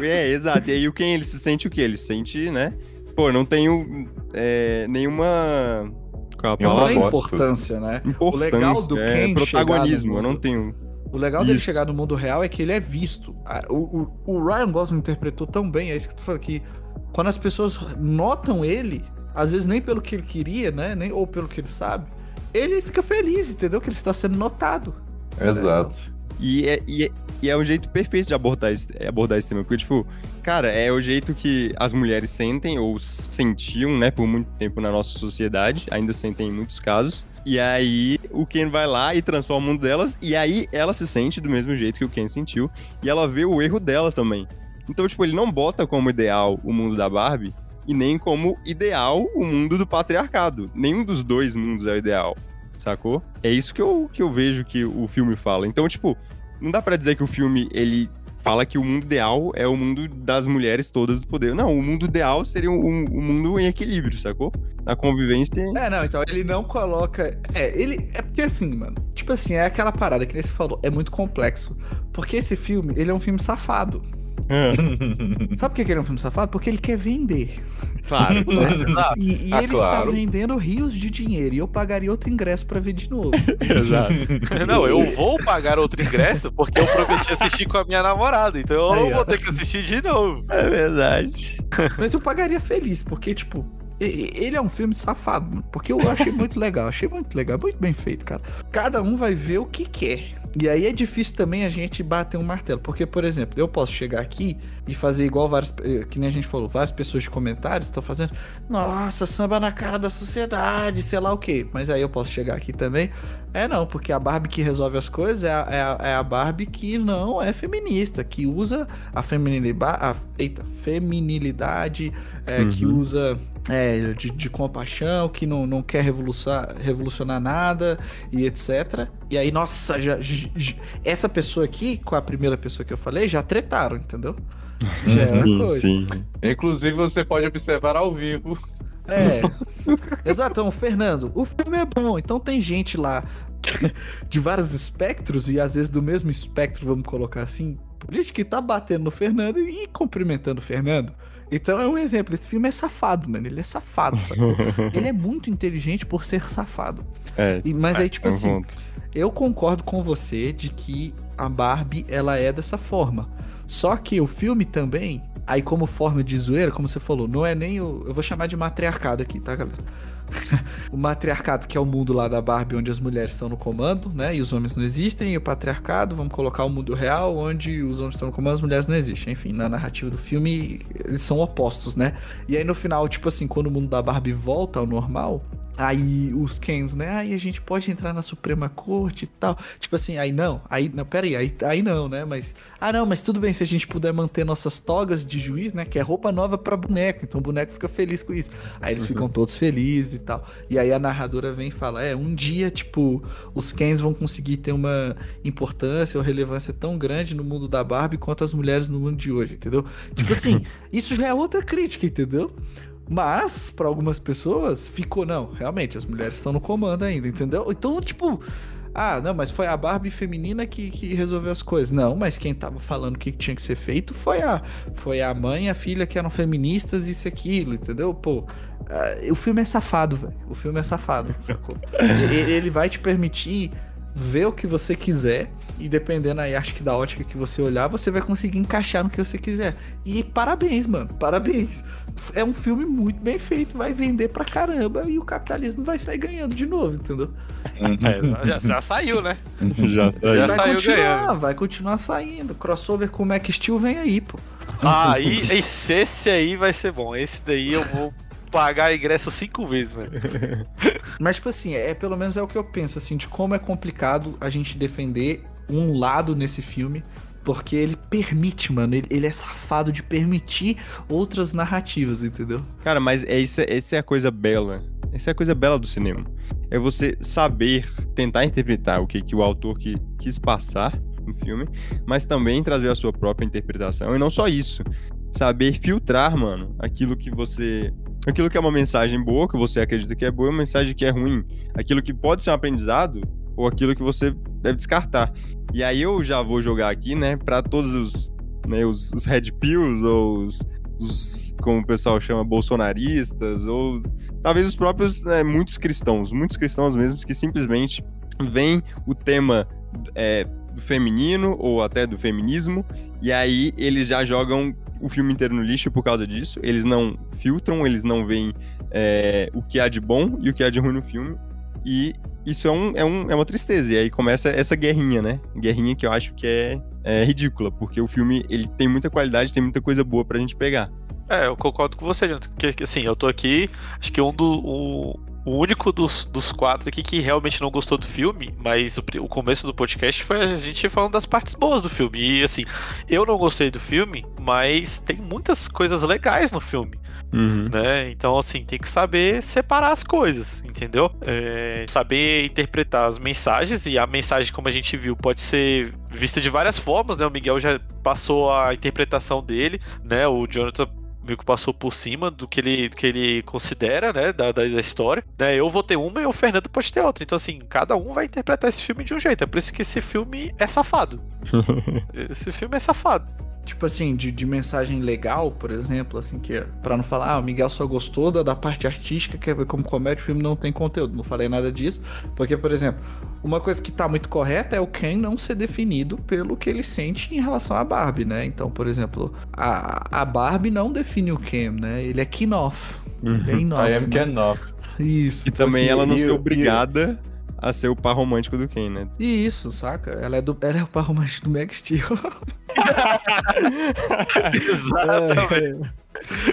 É, exato. E aí o Ken, ele se sente o quê? Ele se sente, né? Pô, não tenho é, nenhuma... Qual é a palavra? Importância, né? Importância, o legal do é, Ken protagonismo, mundo, eu não tenho... O legal isso. dele chegar no mundo real é que ele é visto. O, o, o Ryan Gosling interpretou tão bem, é isso que tu falou, que quando as pessoas notam ele, às vezes nem pelo que ele queria, né? Nem, ou pelo que ele sabe, ele fica feliz, entendeu? Que ele está sendo notado. Exato. Né? E é... E é... E é o jeito perfeito de abordar esse, abordar esse tema. Porque, tipo, cara, é o jeito que as mulheres sentem, ou sentiam, né, por muito tempo na nossa sociedade. Ainda sentem em muitos casos. E aí, o Ken vai lá e transforma o mundo delas. E aí, ela se sente do mesmo jeito que o Ken sentiu. E ela vê o erro dela também. Então, tipo, ele não bota como ideal o mundo da Barbie. E nem como ideal o mundo do patriarcado. Nenhum dos dois mundos é o ideal, sacou? É isso que eu, que eu vejo que o filme fala. Então, tipo... Não dá pra dizer que o filme, ele fala que o mundo ideal é o mundo das mulheres todas do poder. Não, o mundo ideal seria um, um mundo em equilíbrio, sacou? Na convivência... É, não, então ele não coloca... É, ele... É porque assim, mano, tipo assim, é aquela parada que nem você falou, é muito complexo. Porque esse filme, ele é um filme safado. Sabe por que ele é um filme safado? Porque ele quer vender. Claro. E, e ah, ele claro. está vendendo rios de dinheiro. E eu pagaria outro ingresso pra ver de novo. Exato. Não, eu vou pagar outro ingresso porque eu prometi assistir com a minha namorada. Então eu Aí, vou ó. ter que assistir de novo. É verdade. Mas eu pagaria feliz, porque, tipo, ele é um filme safado, porque eu achei muito legal, achei muito legal, muito bem feito, cara. Cada um vai ver o que quer. E aí é difícil também a gente bater um martelo, porque, por exemplo, eu posso chegar aqui e fazer igual várias, que nem a gente falou, várias pessoas de comentários estão fazendo, nossa, samba na cara da sociedade, sei lá o quê. Mas aí eu posso chegar aqui também, é não, porque a Barbie que resolve as coisas é a, é a, é a Barbie que não é feminista, que usa a feminilidade, a, eita, feminilidade, é, uhum. que usa... É, de, de compaixão, que não, não quer revolucionar, revolucionar nada e etcétera. E aí, nossa, já, já, essa pessoa aqui, com a primeira pessoa que eu falei, já tretaram, entendeu? Já é uma coisa. Sim. Inclusive, você pode observar ao vivo. É. Exato, então, Fernando, o filme é bom, então tem gente lá de vários espectros, e às vezes do mesmo espectro, vamos colocar assim, gente que tá batendo no Fernando e cumprimentando o Fernando. Então é um exemplo, esse filme é safado, mano, ele é safado, sabe? Ele é muito inteligente por ser safado. É, e, mas é, aí, tipo assim, junto. Eu concordo com você de que a Barbie, ela é dessa forma. Só que o filme também, aí como forma de zoeira, como você falou, não é nem o... Eu vou chamar de matriarcado aqui, tá, galera? O matriarcado, que é o mundo lá da Barbie, onde as mulheres estão no comando, né? E os homens não existem. E o patriarcado, vamos colocar o mundo real, onde os homens estão no comando, as mulheres não existem. Enfim, na narrativa do filme, eles são opostos, né? E aí no final, tipo assim, quando o mundo da Barbie volta ao normal, aí os Kens, né? Aí a gente pode entrar na Suprema Corte e tal. Tipo assim, aí não, aí não, peraí, aí, aí não, né? Mas, ah não, mas tudo bem se a gente puder manter nossas togas de juiz, né? Que é roupa nova pra boneco, então o boneco fica feliz com isso. Aí eles uhum. ficam todos felizes e tal. E aí a narradora vem e fala, é, um dia, tipo, os Kens vão conseguir ter uma importância ou relevância tão grande no mundo da Barbie quanto as mulheres no mundo de hoje, entendeu? Tipo assim, isso já é outra crítica, entendeu? Mas, pra algumas pessoas, ficou, não, realmente, as mulheres estão no comando ainda, entendeu? Então, tipo, ah, não, mas foi a Barbie feminina que, que resolveu as coisas. Não, mas quem tava falando o que tinha que ser feito foi a, foi a mãe e a filha que eram feministas, isso e aquilo, entendeu? Pô, uh, o filme é safado, velho, o filme é safado, sacou? ele, ele vai te permitir ver o que você quiser e dependendo aí, acho que da ótica que você olhar, você vai conseguir encaixar no que você quiser. E parabéns, mano, parabéns. É um filme muito bem feito, vai vender pra caramba e o capitalismo vai sair ganhando de novo, entendeu? É, já, já saiu, né? Já, já, já vai saiu continuar, ganhando. Vai continuar saindo. Crossover com o Max Steel vem aí, pô. Ah, e, e esse aí vai ser bom. Esse daí eu vou... pagar ingresso cinco vezes, velho. Mas, tipo assim, é, pelo menos é o que eu penso, assim, de como é complicado a gente defender um lado nesse filme, porque ele permite, mano, ele, ele é safado de permitir outras narrativas, entendeu? Cara, mas é isso, essa é a coisa bela, essa é a coisa bela do cinema, é você saber tentar interpretar o que, que o autor que, quis passar no filme, mas também trazer a sua própria interpretação, e não só isso, saber filtrar, mano, aquilo que você... Aquilo que é uma mensagem boa, que você acredita que é boa, é uma mensagem que é ruim. Aquilo que pode ser um aprendizado, ou aquilo que você deve descartar. E aí eu já vou jogar aqui, né, pra todos os, né, os, os red pills, ou os, os, como o pessoal chama, bolsonaristas, ou talvez os próprios, né, muitos cristãos, muitos cristãos mesmos que simplesmente veem o tema é, do feminino, ou até do feminismo, e aí eles já jogam... o filme inteiro no lixo por causa disso. Eles não filtram, eles não veem é, o que há de bom e o que há de ruim no filme. E isso é, um, é, um, é uma tristeza. E aí começa essa guerrinha, né? Guerrinha que eu acho que é, é ridícula, porque o filme ele tem muita qualidade, tem muita coisa boa pra gente pegar. É, eu concordo com você, gente. Porque, assim, eu tô aqui, acho que um do... Um... O único dos, dos quatro aqui que realmente não gostou do filme, mas o, o começo do podcast foi a gente falando das partes boas do filme. E assim, eu não gostei do filme, mas tem muitas coisas legais no filme, uhum. né? Então assim, tem que saber separar as coisas, entendeu? É, saber interpretar as mensagens, e a mensagem, como a gente viu, pode ser vista de várias formas, né? O Miguel já passou a interpretação dele, né? O Jonathan... meio que passou por cima do que ele, do que ele considera, né, da, da, da história, né, eu vou ter uma e o Fernando pode ter outra, então assim, cada um vai interpretar esse filme de um jeito, é por isso que esse filme é safado, esse filme é safado. Tipo assim, de, de mensagem legal, por exemplo, assim, que pra não falar, ah, o Miguel só gostou da, da parte artística, quer ver como comédia, o filme não tem conteúdo, não falei nada disso, porque, por exemplo, uma coisa que tá muito correta é o Ken não ser definido pelo que ele sente em relação à Barbie, né, então, por exemplo, a, a Barbie não define o Ken, né, ele é Kenoff, ele é Enoff. I am Kenoff. Isso. E também assim, ela não ser obrigada... Eu... a ser o par romântico do Ken, né? E isso, saca? Ela é, do, ela é o par romântico do Max Steel. Exatamente. É.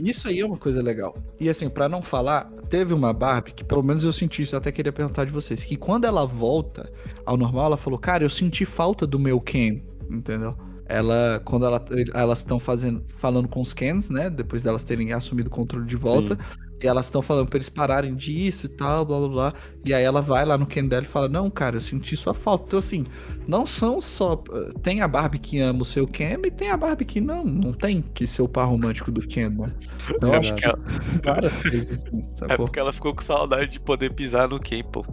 Isso aí é uma coisa legal. E assim, pra não falar, teve uma Barbie que pelo menos eu senti isso, eu até queria perguntar de vocês, que quando ela volta ao normal, ela falou, cara, eu senti falta do meu Ken, entendeu? Ela, quando ela, elas estão fazendo, falando com os Kens, né? Depois delas terem assumido o controle de volta. Sim. E elas estão falando pra eles pararem disso e tal, blá blá blá. E aí ela vai lá no Ken dela e fala, não, cara, eu senti sua falta. Então assim, não são só... Tem a Barbie que ama o seu Ken e tem a Barbie que não, não tem que ser o par romântico do Ken, né? Então é acho que ela... Cara, fez isso, é porque ela ficou com saudade de poder pisar no Ken, pô.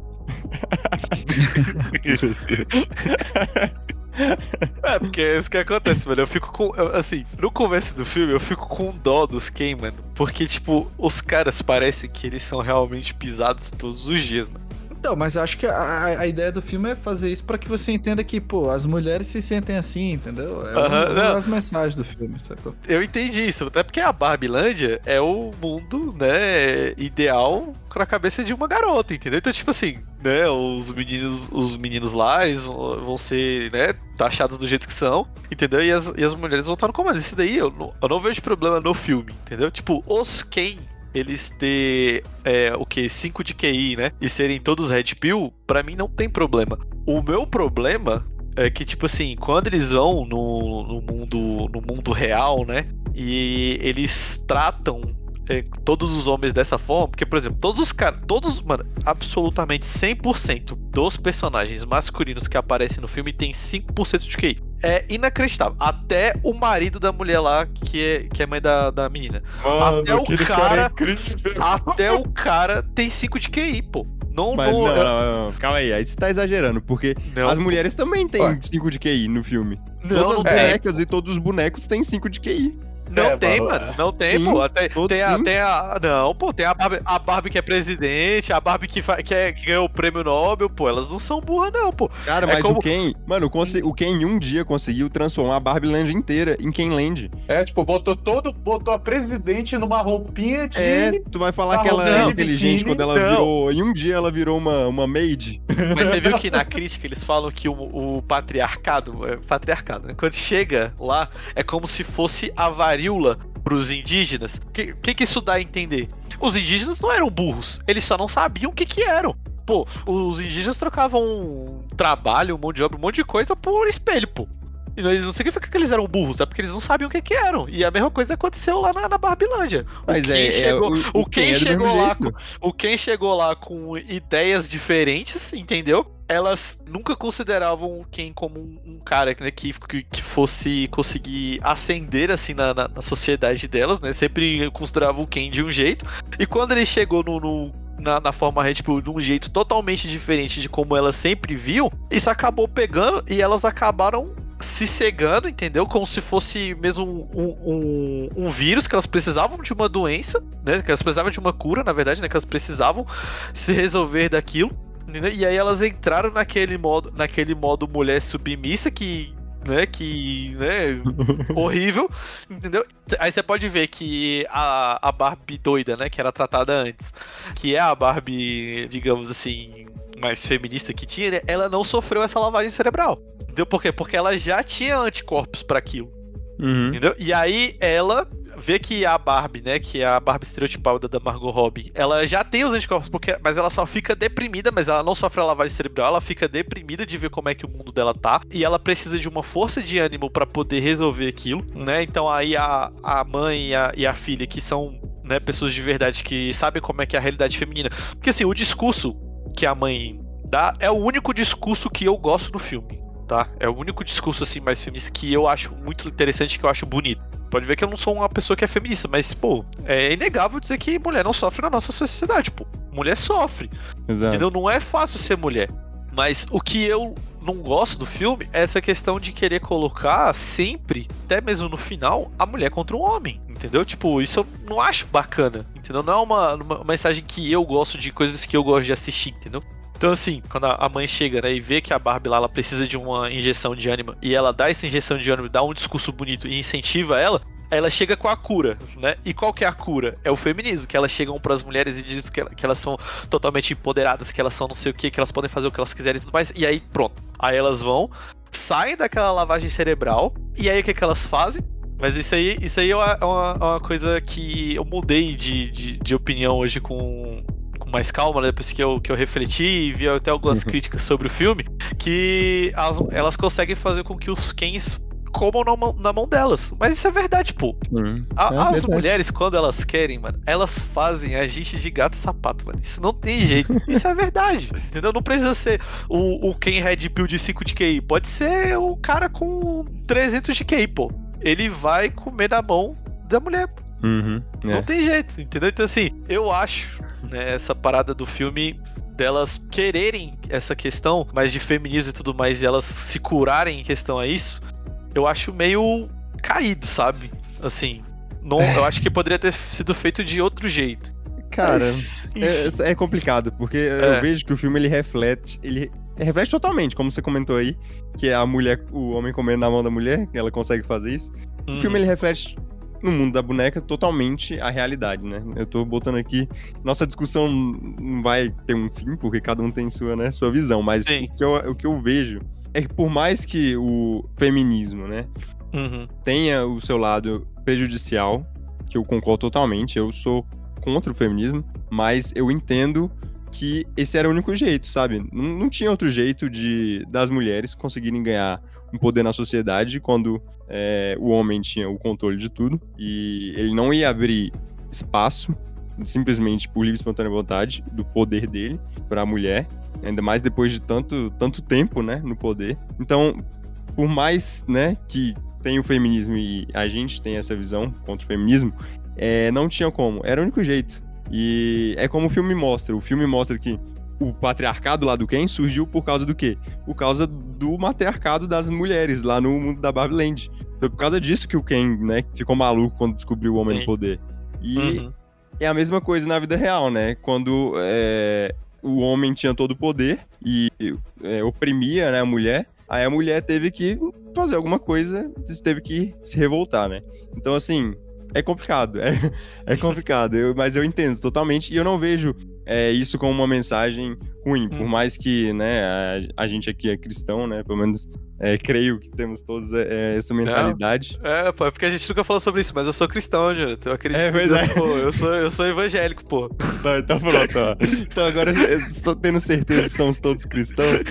É, porque é isso que acontece, mano. Eu fico com... Eu, assim, no começo do filme, eu fico com dó dos Ken, mano. Porque, tipo, os caras parecem que eles são realmente pisados todos os dias, mano. Então, mas eu acho que a, a ideia do filme é fazer isso pra que você entenda que, pô, as mulheres se sentem assim, entendeu? É uma, uma das mensagens do filme, sacou? Eu entendi isso, até porque a Barbilândia é o mundo, né, ideal na cabeça de uma garota, entendeu? Então, tipo assim, né, os meninos, os meninos lá, eles vão ser, né, taxados do jeito que são, entendeu? E as, e as mulheres vão estar no comando. Isso daí eu não, eu não vejo problema no filme, entendeu? Tipo, os Ken... eles ter, é, o que? cinco de Q I, né? E serem todos Red Pill, pra mim não tem problema. O meu problema é que, tipo assim, quando eles vão no, no, mundo, no mundo real, né? E eles tratam é, todos os homens dessa forma, porque, por exemplo, todos os caras, todos, mano, absolutamente cem por cento dos personagens masculinos que aparecem no filme tem cinco por cento de Q I. É inacreditável. Até o marido da mulher lá, que é, que é mãe da, da menina. Mano, até o cara. cara é até o cara tem cinco de Q I, pô. Não, Mas não, não, eu... não, não. Calma aí, aí você tá exagerando, porque não, as mulheres pô. também têm cinco de Q I no filme. Não, Todas as não bonecas é. e todos os bonecos têm cinco de Q I. Não é, tem, mano. mano. Não tem, sim, pô. Até, tem, a, tem a. Não, pô, tem a Barbie, a Barbie que é presidente, a Barbie que, fa, que, é, que ganhou o prêmio Nobel, pô. Elas não são burras, não, pô. Cara, é mas como... o Ken. Mano, o Ken em um dia conseguiu transformar a Barbie Land inteira em Ken Land. É, tipo, botou todo. Botou a presidente numa roupinha de. É, tu vai falar que ela é inteligente quando ela não. virou. Em um dia ela virou uma, uma maid. Mas você viu que na crítica eles falam que o, o patriarcado. É, patriarcado, né? Quando chega lá, é como se fosse a varia. Para os indígenas, o que, que, que isso dá a entender? Os indígenas não eram burros, eles só não sabiam o que, que eram. Pô, os indígenas trocavam um trabalho, um monte de obra, um monte de coisa por espelho, pô. E não significa que eles eram burros, é porque eles não sabiam o que, que eram. E a mesma coisa aconteceu lá na, na Barbilândia. O Mas Ken é, chegou, é, o, o Ken chegou lá com, o Ken chegou lá com ideias diferentes, entendeu? Elas nunca consideravam o Ken como um, um cara, né, que, que, que fosse conseguir ascender assim na, na, na sociedade delas, né? Sempre consideravam o Ken de um jeito. E quando ele chegou no, no, na, na forma Red Pill de um jeito totalmente diferente de como elas sempre viam, isso acabou pegando e elas acabaram se cegando, entendeu? Como se fosse mesmo um, um, um vírus, que elas precisavam de uma doença, né? Que elas precisavam de uma cura, na verdade, né? Que elas precisavam se resolver daquilo. Né? E aí elas entraram naquele modo, naquele modo mulher submissa que, né? Que, né? Horrível, entendeu? Aí você pode ver que a, a Barbie doida, né? Que era tratada antes, que é a Barbie, digamos assim, mais feminista que tinha, ela não sofreu essa lavagem cerebral. Entendeu? Por quê? Porque ela já tinha anticorpos pra aquilo. Uhum. Entendeu? E aí ela vê que a Barbie, né? Que a Barbie estereotipada da Margot Robbie, ela já tem os anticorpos, porque, mas ela só fica deprimida, mas ela não sofre a lavagem cerebral, ela fica deprimida de ver como é que o mundo dela tá. E ela precisa de uma força de ânimo pra poder resolver aquilo, né? Então aí a, a mãe e a, e a filha, que são, né, pessoas de verdade, que sabem como é que é a realidade feminina. Porque assim, o discurso que a mãe dá é o único discurso que eu gosto do filme, tá? É o único discurso assim mais feminista que eu acho muito interessante, que eu acho bonito. Pode ver que eu não sou uma pessoa que é feminista, mas, pô, é inegável dizer que mulher não sofre na nossa sociedade, pô. Mulher sofre. Exato. Entendeu? Não é fácil ser mulher. Mas o que eu não gosto do filme é essa questão de querer colocar sempre, até mesmo no final, a mulher contra o homem, entendeu? Tipo, isso eu não acho bacana, entendeu? Não é uma, uma mensagem que eu gosto, de coisas que eu gosto de assistir, entendeu? Então, assim, quando a mãe chega, né, e vê que a Barbie lá, ela precisa de uma injeção de ânimo, e ela dá essa injeção de ânimo, dá um discurso bonito e incentiva ela, ela chega com a cura, né? E qual que é a cura? É o feminismo, que elas chegam pras mulheres e dizem que, que elas são totalmente empoderadas, que elas são não sei o que, que elas podem fazer o que elas quiserem e tudo mais, e aí pronto. Aí elas vão, saem daquela lavagem cerebral, e aí o que, que elas fazem? Mas isso aí, isso aí é uma, uma coisa que eu mudei de, de, de opinião hoje com... mais calma, né? Depois que eu, que eu refleti e vi até algumas uhum. críticas sobre o filme, que as, elas conseguem fazer com que os Kens comam na mão, na mão delas. Mas isso é verdade, pô. Uhum. A, é as verdade. Mulheres, quando elas querem, mano, elas fazem ajuste de gato e sapato, mano. Isso não tem jeito. Isso é verdade, entendeu? Não precisa ser o, o Ken Red Pill de cinco de Q I. Pode ser o cara com trezentos de Q I, pô. Ele vai comer na mão da mulher, pô. Uhum, não é. Tem jeito, entendeu? Então assim, eu acho, né, essa parada do filme delas quererem essa questão mais de feminismo e tudo mais, e elas se curarem em questão a isso, eu acho meio caído, sabe? Assim, não, eu acho que poderia ter sido feito de outro jeito. Cara, mas, é, é complicado, porque é. eu vejo que o filme, ele reflete, ele reflete totalmente, como você comentou aí, que a mulher, o homem comendo na mão da mulher, ela consegue fazer isso. Uhum. O filme, ele reflete no mundo da boneca totalmente a realidade, né? Eu tô botando aqui, nossa discussão não vai ter um fim, porque cada um tem sua, né, sua visão, mas o que, eu, o que eu vejo é que por mais que o feminismo, né, uhum. tenha o seu lado prejudicial, que eu concordo totalmente, eu sou contra o feminismo, mas eu entendo que esse era o único jeito, sabe? Não, não tinha outro jeito de das mulheres conseguirem ganhar um poder na sociedade quando é, o homem tinha o controle de tudo e ele não ia abrir espaço, simplesmente por livre e espontânea vontade, do poder dele para a mulher, ainda mais depois de tanto, tanto tempo, né, no poder. Então, por mais, né, que tenha o feminismo e a gente tem essa visão contra o feminismo, é, não tinha como, era o único jeito. E é como o filme mostra, o filme mostra que o patriarcado lá do Ken surgiu por causa do quê? Por causa do matriarcado das mulheres lá no mundo da Barbie Land. Foi por causa disso que o Ken, né, ficou maluco quando descobriu o homem no poder. E uhum. é a mesma coisa na vida real, né? Quando é, o homem tinha todo o poder e é, oprimia, né, a mulher, aí a mulher teve que fazer alguma coisa, teve que se revoltar, né? Então, assim... É complicado, é, é complicado, eu, mas eu entendo totalmente, e eu não vejo é, isso como uma mensagem ruim, por mais que, né, a, a gente aqui é cristão, né, pelo menos é, creio que temos todos é, essa mentalidade. É, é, pô, é porque a gente nunca falou sobre isso, mas eu sou cristão, Jonathan, eu acredito, é, pois é. Pô, eu, sou, eu sou evangélico, pô. Não, então pronto, ó. Então agora eu estou tendo certeza que somos todos cristãos.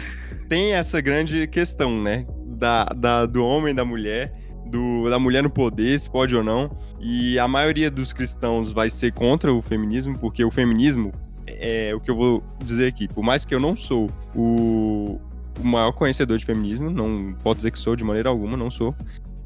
Tem essa grande questão, né, da, da, do homem e da mulher, Do, da mulher no poder, se pode ou não, e a maioria dos cristãos vai ser contra o feminismo, porque o feminismo é o que eu vou dizer aqui, por mais que eu não sou o, o maior conhecedor de feminismo, não posso dizer que sou de maneira alguma, não sou,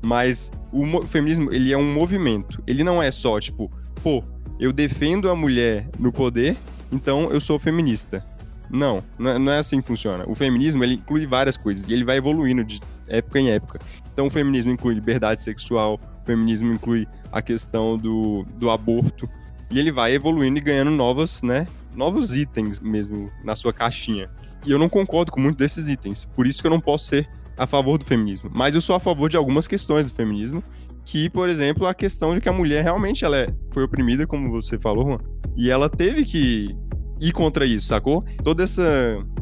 mas o, o feminismo, ele é um movimento, ele não é só, tipo, pô, eu defendo a mulher no poder, então eu sou feminista. Não, não é assim que funciona. O feminismo, ele inclui várias coisas, e ele vai evoluindo de época em época. Então o feminismo inclui liberdade sexual, o feminismo inclui a questão do, do aborto, e ele vai evoluindo e ganhando novas, né, novos itens mesmo na sua caixinha. E eu não concordo com muitos desses itens, por isso que eu não posso ser a favor do feminismo. Mas eu sou a favor de algumas questões do feminismo, que, por exemplo, a questão de que a mulher realmente ela foi oprimida, como você falou, Juan, e ela teve que... E contra isso, sacou? Todos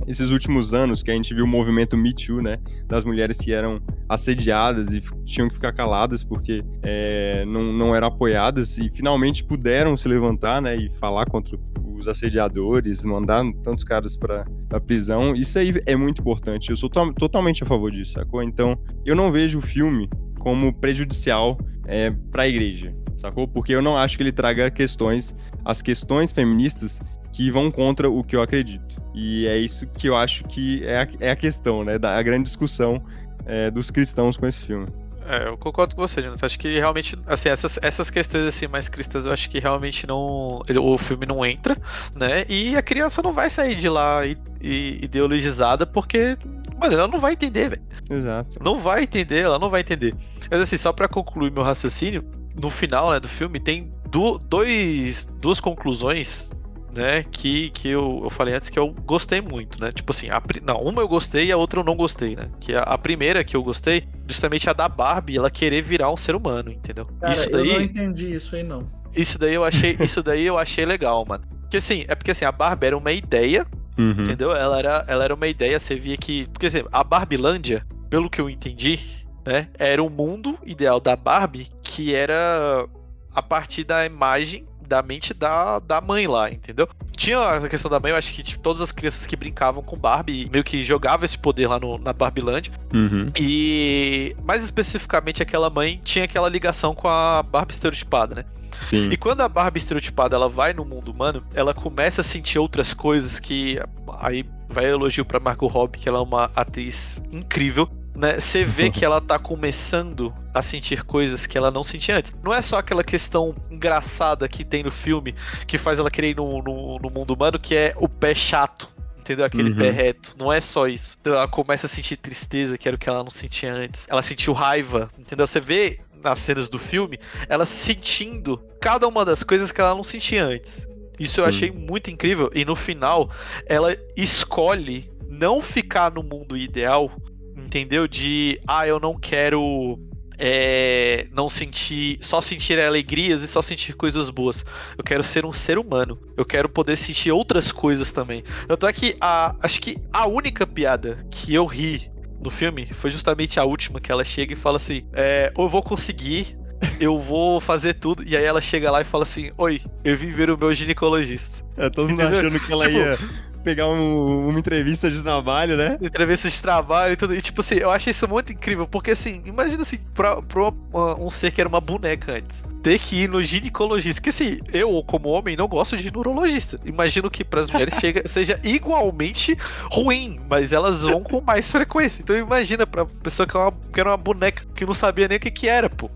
esses últimos anos que a gente viu o movimento Me Too, né? Das mulheres que eram assediadas e tinham que ficar caladas porque é, não, não eram apoiadas e finalmente puderam se levantar, né? E falar contra os assediadores, mandar tantos caras pra, pra prisão. Isso aí é muito importante. Eu sou to- totalmente a favor disso, sacou? Então, eu não vejo o filme como prejudicial é, pra igreja, sacou? Porque eu não acho que ele traga questões, as questões feministas que vão contra o que eu acredito. E é isso que eu acho que é a, é a questão, né? Da, a grande discussão é, dos cristãos com esse filme. É, eu concordo com você, Jonathan. Acho que realmente, assim, essas, essas questões assim, mais cristãs, eu acho que realmente não... O filme não entra, né? E a criança não vai sair de lá ideologizada, porque, mano, ela não vai entender, velho. Exato. Não vai entender, ela não vai entender. Mas assim, só pra concluir meu raciocínio, no final, né, do filme, tem do, dois, duas conclusões... Né, que, que eu, eu falei antes que eu gostei muito, né? Tipo assim, a, não, uma eu gostei e a outra eu não gostei, né? Que a, a primeira que eu gostei, justamente a da Barbie, ela querer virar um ser humano, entendeu? Cara, isso daí, eu não entendi isso aí, não. Isso daí eu achei, isso daí eu achei legal, mano. Porque assim, é porque assim, a Barbie era uma ideia, uhum. entendeu? Ela era, ela era uma ideia, você via que... Porque assim, a Barbilândia, pelo que eu entendi, né? Era o mundo ideal da Barbie, que era a partir da imagem da mente da, da mãe lá, entendeu? Tinha a questão da mãe, eu acho que tipo, todas as crianças que brincavam com Barbie meio que jogavam esse poder lá no, na Barbiland. Uhum. E mais especificamente aquela mãe tinha aquela ligação com a Barbie estereotipada, né? Sim. E quando a Barbie estereotipada ela vai no mundo humano, ela começa a sentir outras coisas que... Aí vai elogio pra Margot Robbie, que ela é uma atriz incrível. Né? Você vê que ela tá começando a sentir coisas que ela não sentia antes. Não é só aquela questão engraçada que tem no filme, que faz ela querer ir no, no, no mundo humano, que é o pé chato. entendeu? Aquele uhum. pé reto. Não é só isso. Então, ela começa a sentir tristeza, que era o que ela não sentia antes. Ela sentiu raiva, entendeu? Você vê nas cenas do filme, ela sentindo cada uma das coisas que ela não sentia antes. Isso Sim. eu achei muito incrível. E no final, ela escolhe não ficar no mundo ideal, entendeu? De, ah, eu não quero... É, não sentir, só sentir alegrias e só sentir coisas boas. Eu quero ser um ser humano. Eu quero poder sentir outras coisas também. Tanto é que a, acho que a única piada que eu ri no filme foi justamente a última, que ela chega e fala assim: é, eu vou conseguir, eu vou fazer tudo. E aí ela chega lá e fala assim: oi, eu vim ver o meu ginecologista. É, todo mundo Entendeu? achando que ela tipo, ia... pegar um, uma entrevista de trabalho, né? Entrevista de trabalho e tudo. E tipo assim, eu achei isso muito incrível, porque assim, imagina assim, pra, pra uma, um ser que era uma boneca antes, ter que ir no ginecologista, que assim, eu como homem não gosto de neurologista. Imagino que pras mulheres chega, seja igualmente ruim, mas elas vão com mais frequência. Então imagina pra pessoa que, é uma, que era uma boneca, que não sabia nem o que que era, pô.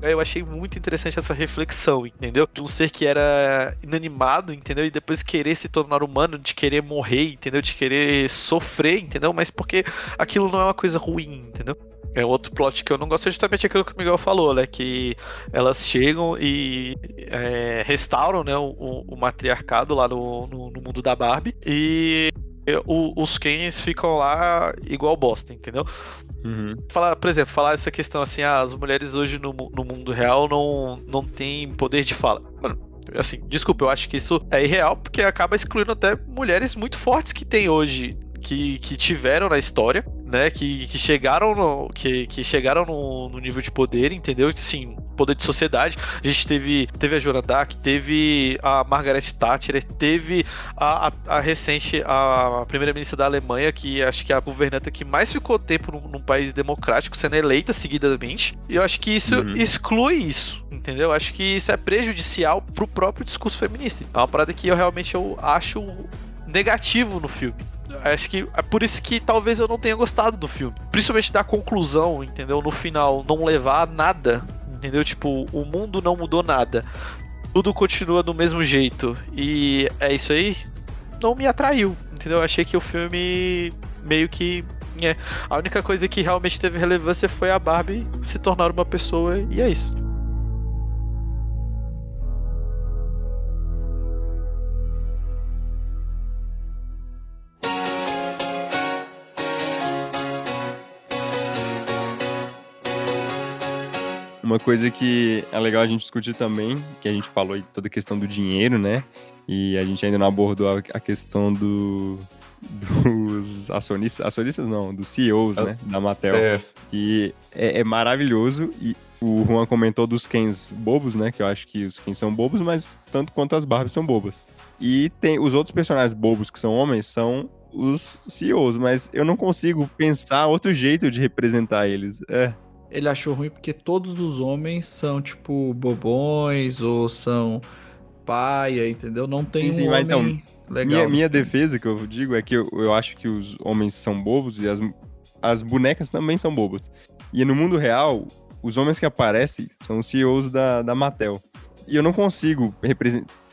Eu achei muito interessante essa reflexão, entendeu? De um ser que era inanimado, entendeu? E depois querer se tornar humano, de querer morrer, entendeu? De querer sofrer, entendeu? Mas porque aquilo não é uma coisa ruim, entendeu? É outro plot que eu não gosto, justamente aquilo que o Miguel falou, né? Que elas chegam e é, restauram, né, o, o matriarcado lá no, no, no mundo da Barbie. E... O, os Kens ficam lá igual bosta, entendeu? Uhum. Falar, por exemplo, falar essa questão assim: ah, as mulheres hoje no, no mundo real não, não têm poder de fala. Mano, assim, desculpa, eu acho que isso é irreal, porque acaba excluindo até mulheres muito fortes que tem hoje, que, que tiveram na história, né? Que, que chegaram, no, que, que chegaram no, no nível de poder, entendeu? Sim. Poder de sociedade. A gente teve, teve a Joradak, teve a Margaret Thatcher, teve a, a, a recente, a primeira-ministra da Alemanha, que acho que é a governanta que mais ficou tempo num, num país democrático, sendo eleita seguidamente. E eu acho que isso uhum. exclui isso, entendeu? Eu acho que isso é prejudicial pro próprio discurso feminista. É uma parada que eu realmente eu acho negativo no filme. Acho que é por isso que talvez eu não tenha gostado do filme. Principalmente da conclusão, entendeu? No final, não levar a nada, entendeu? Tipo, o mundo não mudou nada. Tudo continua do mesmo jeito. E é isso aí. Não me atraiu, entendeu? Eu achei que o filme meio que... É. A única coisa que realmente teve relevância foi a Barbie se tornar uma pessoa, e é isso. Uma coisa que é legal a gente discutir também, que a gente falou aí toda a questão do dinheiro, né? E a gente ainda não abordou a questão do, dos acionistas, acionistas não, dos C E Os, né? Da Mattel. É. Que é, é maravilhoso. E o Juan comentou dos Kens bobos, né? Que eu acho que os Kens são bobos, mas tanto quanto as Barbies são bobas. E tem os outros personagens bobos que são homens, são os C E Os, mas eu não consigo pensar outro jeito de representar eles. É. Ele achou ruim porque todos os homens são, tipo, bobões ou são paia, entendeu? Não tem sim, um sim, homem então, legal. Minha, minha defesa que eu digo é que eu, eu acho que os homens são bobos e as, as bonecas também são bobas. E no mundo real, os homens que aparecem são os C E Os da, da Mattel. E eu não consigo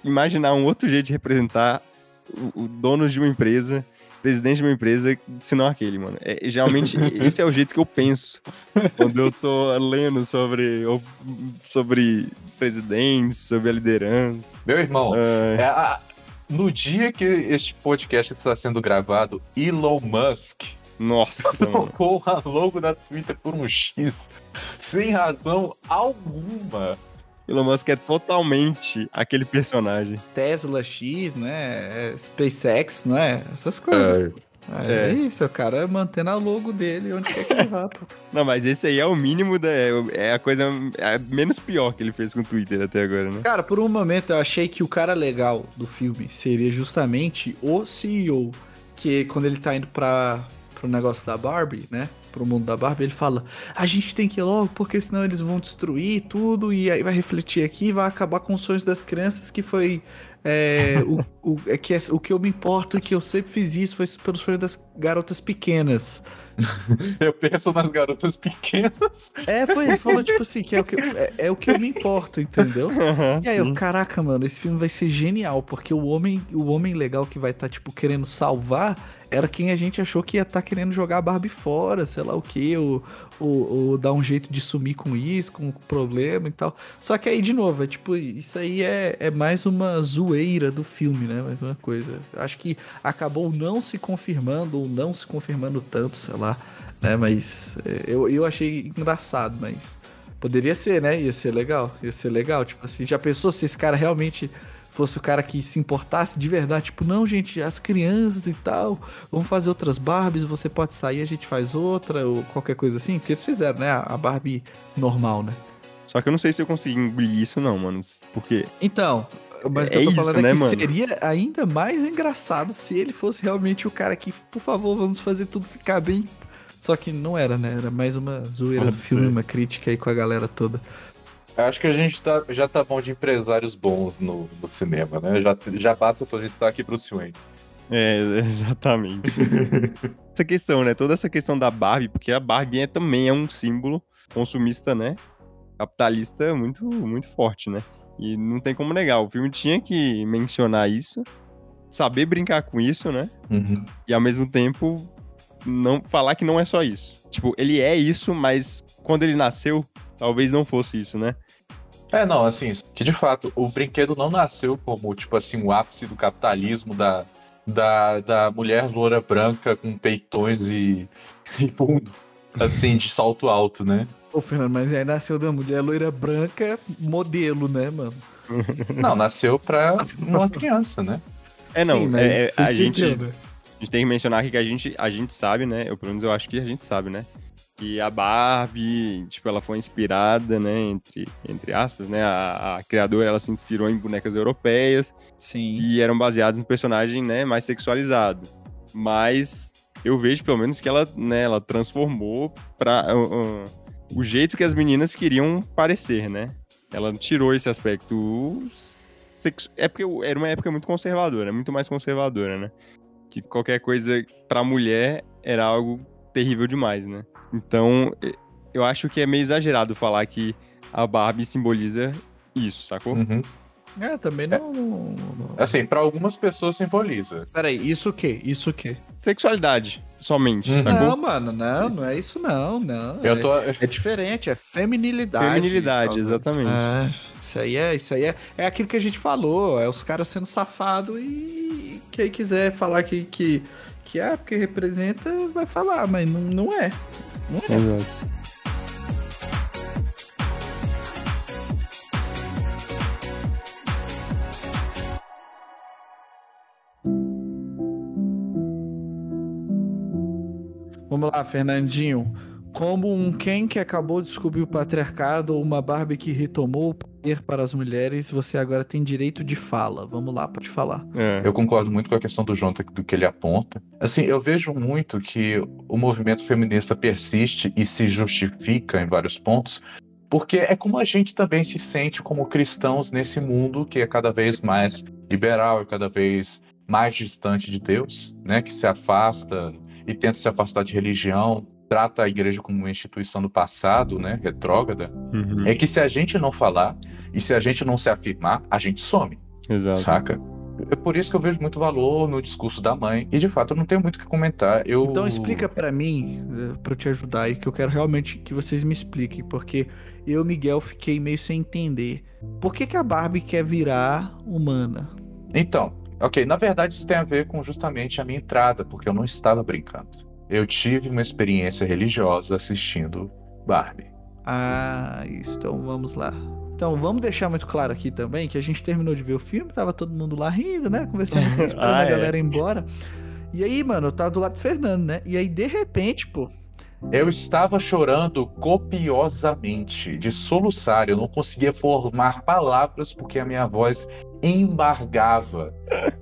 imaginar um outro jeito de representar o, o dono de uma empresa... presidente de uma empresa, se não aquele, mano. É, geralmente, esse é o jeito que eu penso quando eu tô lendo sobre, sobre presidentes, sobre a liderança. Meu irmão, é a, no dia que este podcast está sendo gravado, Elon Musk Nossa, colocou mano. a logo da Twitter por um X, sem razão alguma. Elon Musk é totalmente aquele personagem. Tesla X, né? SpaceX, né? Essas coisas. É, é isso, o cara mantendo a logo dele onde quer que ele vá, pô. Não, mas esse aí é o mínimo, da, é a coisa é menos pior que ele fez com o Twitter até agora, né? Cara, por um momento eu achei que o cara legal do filme seria justamente o C E O, que quando ele tá indo pra, pro negócio da Barbie, né? Pro mundo da Barbie, ele fala: a gente tem que ir logo, porque senão eles vão destruir tudo, e aí vai refletir aqui e vai acabar com os sonhos das crianças, que foi é, o, o, é, que é, o que eu me importo, e que eu sempre fiz isso, foi pelo sonho das garotas pequenas. Eu penso nas garotas pequenas. É, foi, ele falou tipo assim, que é o que, é, é o que eu me importo, entendeu? Uhum, e aí, eu, caraca, mano, esse filme vai ser genial, porque o homem, o homem legal que vai estar, tá, tipo, querendo salvar era quem a gente achou que ia estar tá querendo jogar a Barbie fora, sei lá o quê, ou, ou, ou dar um jeito de sumir com isso, com o problema e tal. Só que aí, de novo, é tipo, isso aí é, é mais uma zoeira do filme, né? Mais uma coisa. Acho que acabou não se confirmando, ou não se confirmando tanto, sei lá, né? Mas eu, eu achei engraçado, mas poderia ser, né? Ia ser legal, ia ser legal. Tipo assim, já pensou se esse cara realmente fosse o cara que se importasse de verdade, tipo, não, gente, as crianças e tal, vamos fazer outras Barbies, você pode sair, a gente faz outra, ou qualquer coisa assim, porque eles fizeram, né, a Barbie normal, né? Só que eu não sei se eu consigo engolir isso não, mano, porque... Então, mas o que eu tô falando é que seria ainda mais engraçado se ele fosse realmente o cara que, por favor, vamos fazer tudo ficar bem, só que não era, né, era mais uma zoeira do filme, uma crítica aí com a galera toda. Acho que a gente tá, já tá bom de empresários bons no, no cinema, né? Já, já basta todo esse destaque pro Wayne. É, exatamente. Essa questão, né? Toda essa questão da Barbie, porque a Barbie é, também é um símbolo consumista, né? Capitalista muito, muito forte, né? E não tem como negar. O filme tinha que mencionar isso, saber brincar com isso, né? Uhum. E ao mesmo tempo, não, falar que não é só isso. Tipo, ele é isso, mas quando ele nasceu, talvez não fosse isso, né? É, não, assim, que de fato, o brinquedo não nasceu como, tipo assim, o ápice do capitalismo da, da, da mulher loura branca com peitões e, e mundo, assim, de salto alto, né? Ô, Fernando, mas aí nasceu da mulher loira branca modelo, né, mano? Não, nasceu pra uma criança, né? É, não, sim, é, a, gente, a gente tem que mencionar aqui que a gente, a gente sabe, né? Eu, pelo menos eu acho que a gente sabe, né? Que a Barbie, tipo, ela foi inspirada, né, entre, entre aspas, né, a, a criadora, ela se inspirou em bonecas europeias. Sim. Que eram baseadas no personagem, né, mais sexualizado. Mas eu vejo, pelo menos, que ela, né, ela transformou pra, uh, uh, o jeito que as meninas queriam parecer, né? Ela tirou esse aspecto sexu... É porque era uma época muito conservadora, muito mais conservadora, né? Que qualquer coisa pra mulher era algo terrível demais, né? Então, eu acho que é meio exagerado falar que a Barbie simboliza isso, sacou? Uhum. É, também não... É, assim, pra algumas pessoas simboliza. Peraí, isso o quê? Isso o quê? Sexualidade, somente, uhum. Sacou? Não, mano, não, não é isso não, não. Eu tô... é, é diferente, é feminilidade. Feminilidade, exatamente. Ah, isso aí, é, isso aí é, é aquilo que a gente falou, é os caras sendo safado e quem quiser falar que... que... que é porque representa, vai falar, mas não, não é. Não é. Exato. Vamos lá, Fernandinho. Como um Ken que acabou de descobrir o patriarcado ou uma Barbie que retomou o poder para as mulheres, você agora tem direito de fala. Vamos lá, pode falar. É. Eu concordo muito com a questão do João, do que ele aponta. Assim, eu vejo muito que o movimento feminista persiste e se justifica em vários pontos, porque é como a gente também se sente como cristãos nesse mundo que é cada vez mais liberal, é cada vez mais distante de Deus, né? Que se afasta e tenta se afastar de religião, trata a igreja como uma instituição do passado, né, retrógrada, uhum. É que se a gente não falar e se a gente não se afirmar, a gente some. Exato. Saca? É por isso que eu vejo muito valor no discurso da mãe e, de fato, eu não tenho muito o que comentar. Eu... Então explica pra mim, pra eu te ajudar aí, que eu quero realmente que vocês me expliquem, porque eu, Miguel, fiquei meio sem entender. Por que que a Barbie quer virar humana? Então, ok, na verdade isso tem a ver com justamente a minha entrada, porque eu não estava brincando. Eu tive uma experiência religiosa assistindo Barbie. Ah, isso. Então vamos lá. Então vamos deixar muito claro aqui também que a gente terminou de ver o filme, tava todo mundo lá rindo, né? Conversando, assim, esperando ah, a galera é. ir embora. E aí, mano, eu tava do lado do Fernando, né? E aí, de repente, pô... eu estava chorando copiosamente, de soluçar. Eu não conseguia formar palavras porque a minha voz embargava.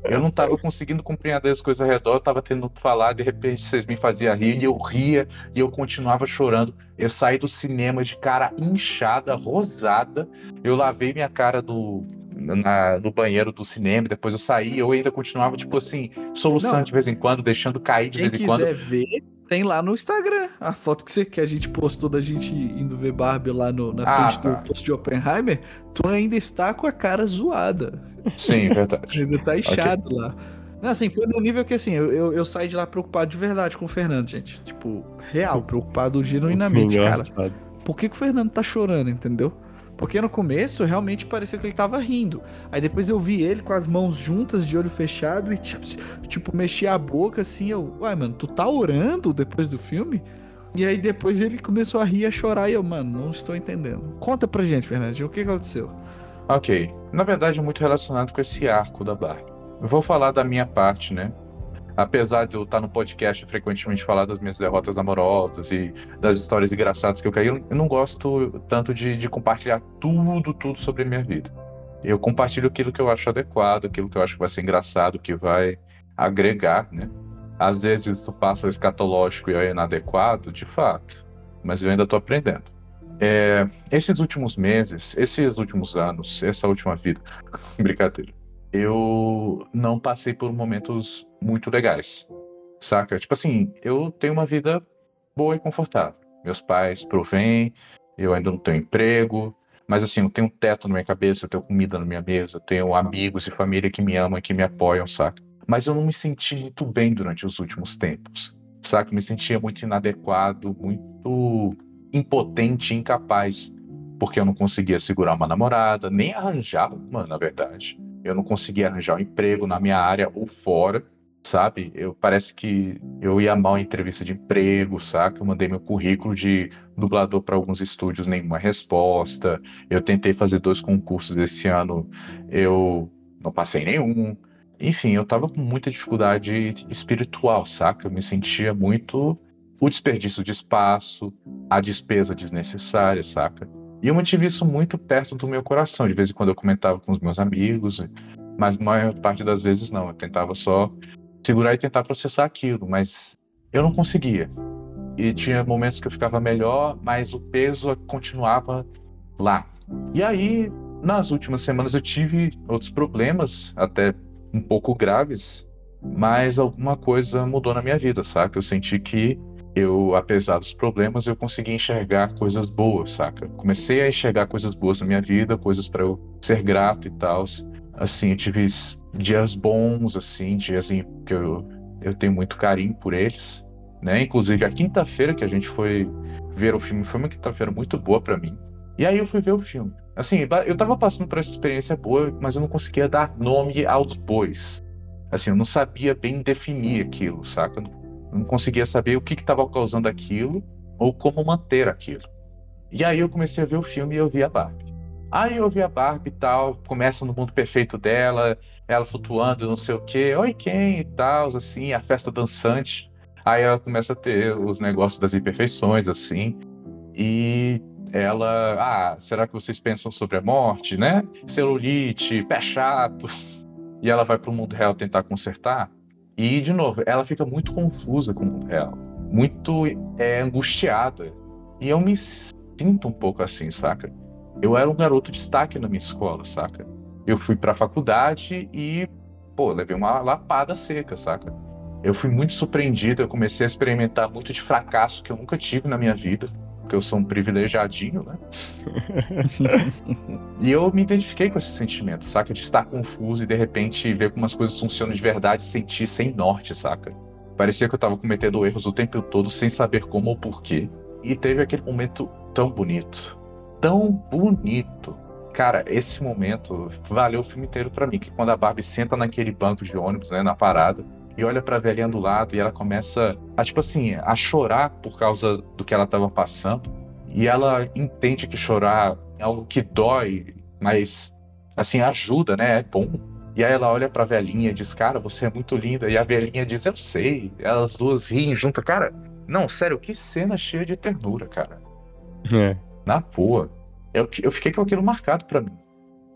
Eu não estava conseguindo compreender as coisas ao redor, eu estava tentando falar, de repente vocês me faziam rir, e eu ria, e eu continuava chorando. Eu saí do cinema de cara inchada, rosada, eu lavei minha cara do... Na, no banheiro do cinema, depois eu saí, eu ainda continuava, tipo assim, soluçando não, de vez em quando, deixando cair de vez em quando. Quem quiser ver, Tem lá no Instagram a foto que, você, que a gente postou da gente indo ver Barbie lá no, na ah, frente tá. do posto de Oppenheimer. Tu ainda está com a cara zoada. Sim, verdade. Ainda tá inchado okay. lá. Não, assim, foi no nível que assim, eu, eu, eu saí de lá preocupado de verdade com o Fernando, gente. Tipo, real, preocupado genuinamente, cara. Por que, que o Fernando tá chorando, entendeu? Porque no começo realmente parecia que ele tava rindo. Aí depois eu vi ele com as mãos juntas, de olho fechado e tipo, tipo mexia a boca assim. Eu, uai, mano, tu tá orando depois do filme? E aí depois ele começou a rir, a chorar e eu, mano, não estou entendendo. Conta pra gente, Fernandinho, o que aconteceu? Ok, na verdade é muito relacionado com esse arco da Barbie. Eu vou falar da minha parte, né? Apesar de eu estar no podcast e frequentemente falar das minhas derrotas amorosas e das histórias engraçadas que eu caí, eu não gosto tanto de, de compartilhar tudo, tudo sobre a minha vida. Eu compartilho aquilo que eu acho adequado, aquilo que eu acho que vai ser engraçado, que vai agregar, né? Às vezes isso passa escatológico e é inadequado, de fato, mas eu ainda estou aprendendo. É, esses últimos meses, esses últimos anos, essa última vida, brincadeira, eu não passei por momentos muito legais, saca? Tipo assim, eu tenho uma vida boa e confortável. Meus pais provêm, eu ainda não tenho emprego, mas assim, eu tenho um teto na minha cabeça, eu tenho comida na minha mesa, eu tenho amigos e família que me amam e que me apoiam, saca? Mas eu não me senti muito bem durante os últimos tempos, saca? Eu me sentia muito inadequado, muito impotente, incapaz, porque eu não conseguia segurar uma namorada, nem arranjar uma, na verdade. Eu não conseguia arranjar um emprego na minha área ou fora, sabe? Eu, parece que eu ia mal em entrevista de emprego, saca? Eu mandei meu currículo de dublador para alguns estúdios, nenhuma resposta. Eu tentei fazer dois concursos esse ano, eu não passei nenhum. Enfim, eu tava com muita dificuldade espiritual, saca? Eu me sentia muito... o desperdício de espaço, a despesa desnecessária, saca? E eu mantive isso muito perto do meu coração. De vez em quando eu comentava com os meus amigos, mas a maior parte das vezes não. Eu tentava só segurar e tentar processar aquilo, mas eu não conseguia. E tinha momentos que eu ficava melhor, mas o peso continuava lá. E aí, nas últimas semanas eu tive outros problemas, até um pouco graves, mas alguma coisa mudou na minha vida, saca? Eu senti que eu, apesar dos problemas, eu consegui enxergar coisas boas, saca? Comecei a enxergar coisas boas na minha vida, coisas pra eu ser grato e tal. Assim, eu tive dias bons, assim, dias em que eu, eu tenho muito carinho por eles, né? Inclusive, a quinta-feira que a gente foi ver o filme, foi uma quinta-feira muito boa pra mim. E aí eu fui ver o filme. Assim, eu tava passando por essa experiência boa, mas eu não conseguia dar nome aos bois. Assim, eu não sabia bem definir aquilo, saca? Eu não conseguia saber o que estava causando aquilo ou como manter aquilo. E aí eu comecei a ver o filme e eu vi a Barbie. Aí eu vi a Barbie e tal, começa no mundo perfeito dela, ela flutuando, não sei o quê, oi Ken e tal, assim, a festa dançante. Aí ela começa a ter os negócios das imperfeições, assim, e ela, ah, será que vocês pensam sobre a morte, né? Celulite, pé chato. E ela vai pro mundo real tentar consertar. E, de novo, ela fica muito confusa com o mundo real, muito é, angustiada. E eu me sinto um pouco assim, saca? Eu era um garoto de destaque na minha escola, saca? Eu fui pra faculdade e, pô, levei uma lapada seca, saca? Eu fui muito surpreendido, eu comecei a experimentar muito de fracasso que eu nunca tive na minha vida, porque eu sou um privilegiadinho, né? E eu me identifiquei com esse sentimento, saca? De estar confuso e de repente ver como as coisas funcionam de verdade, sentir sem norte, saca? Parecia que eu tava cometendo erros o tempo todo sem saber como ou porquê. E teve aquele momento tão bonito. Tão bonito. Cara, esse momento valeu o filme inteiro pra mim, que quando a Barbie senta naquele banco de ônibus, né, na parada, e olha pra velhinha do lado e ela começa a, tipo assim, a chorar por causa do que ela tava passando. E ela entende que chorar é algo que dói, mas, assim, ajuda, né? É bom. E aí ela olha pra velhinha e diz, cara, você é muito linda. E a velhinha diz, eu sei. Elas duas riem juntas. Cara, não, sério, que cena cheia de ternura, cara. É. Na boa. Eu, eu fiquei com aquilo marcado pra mim.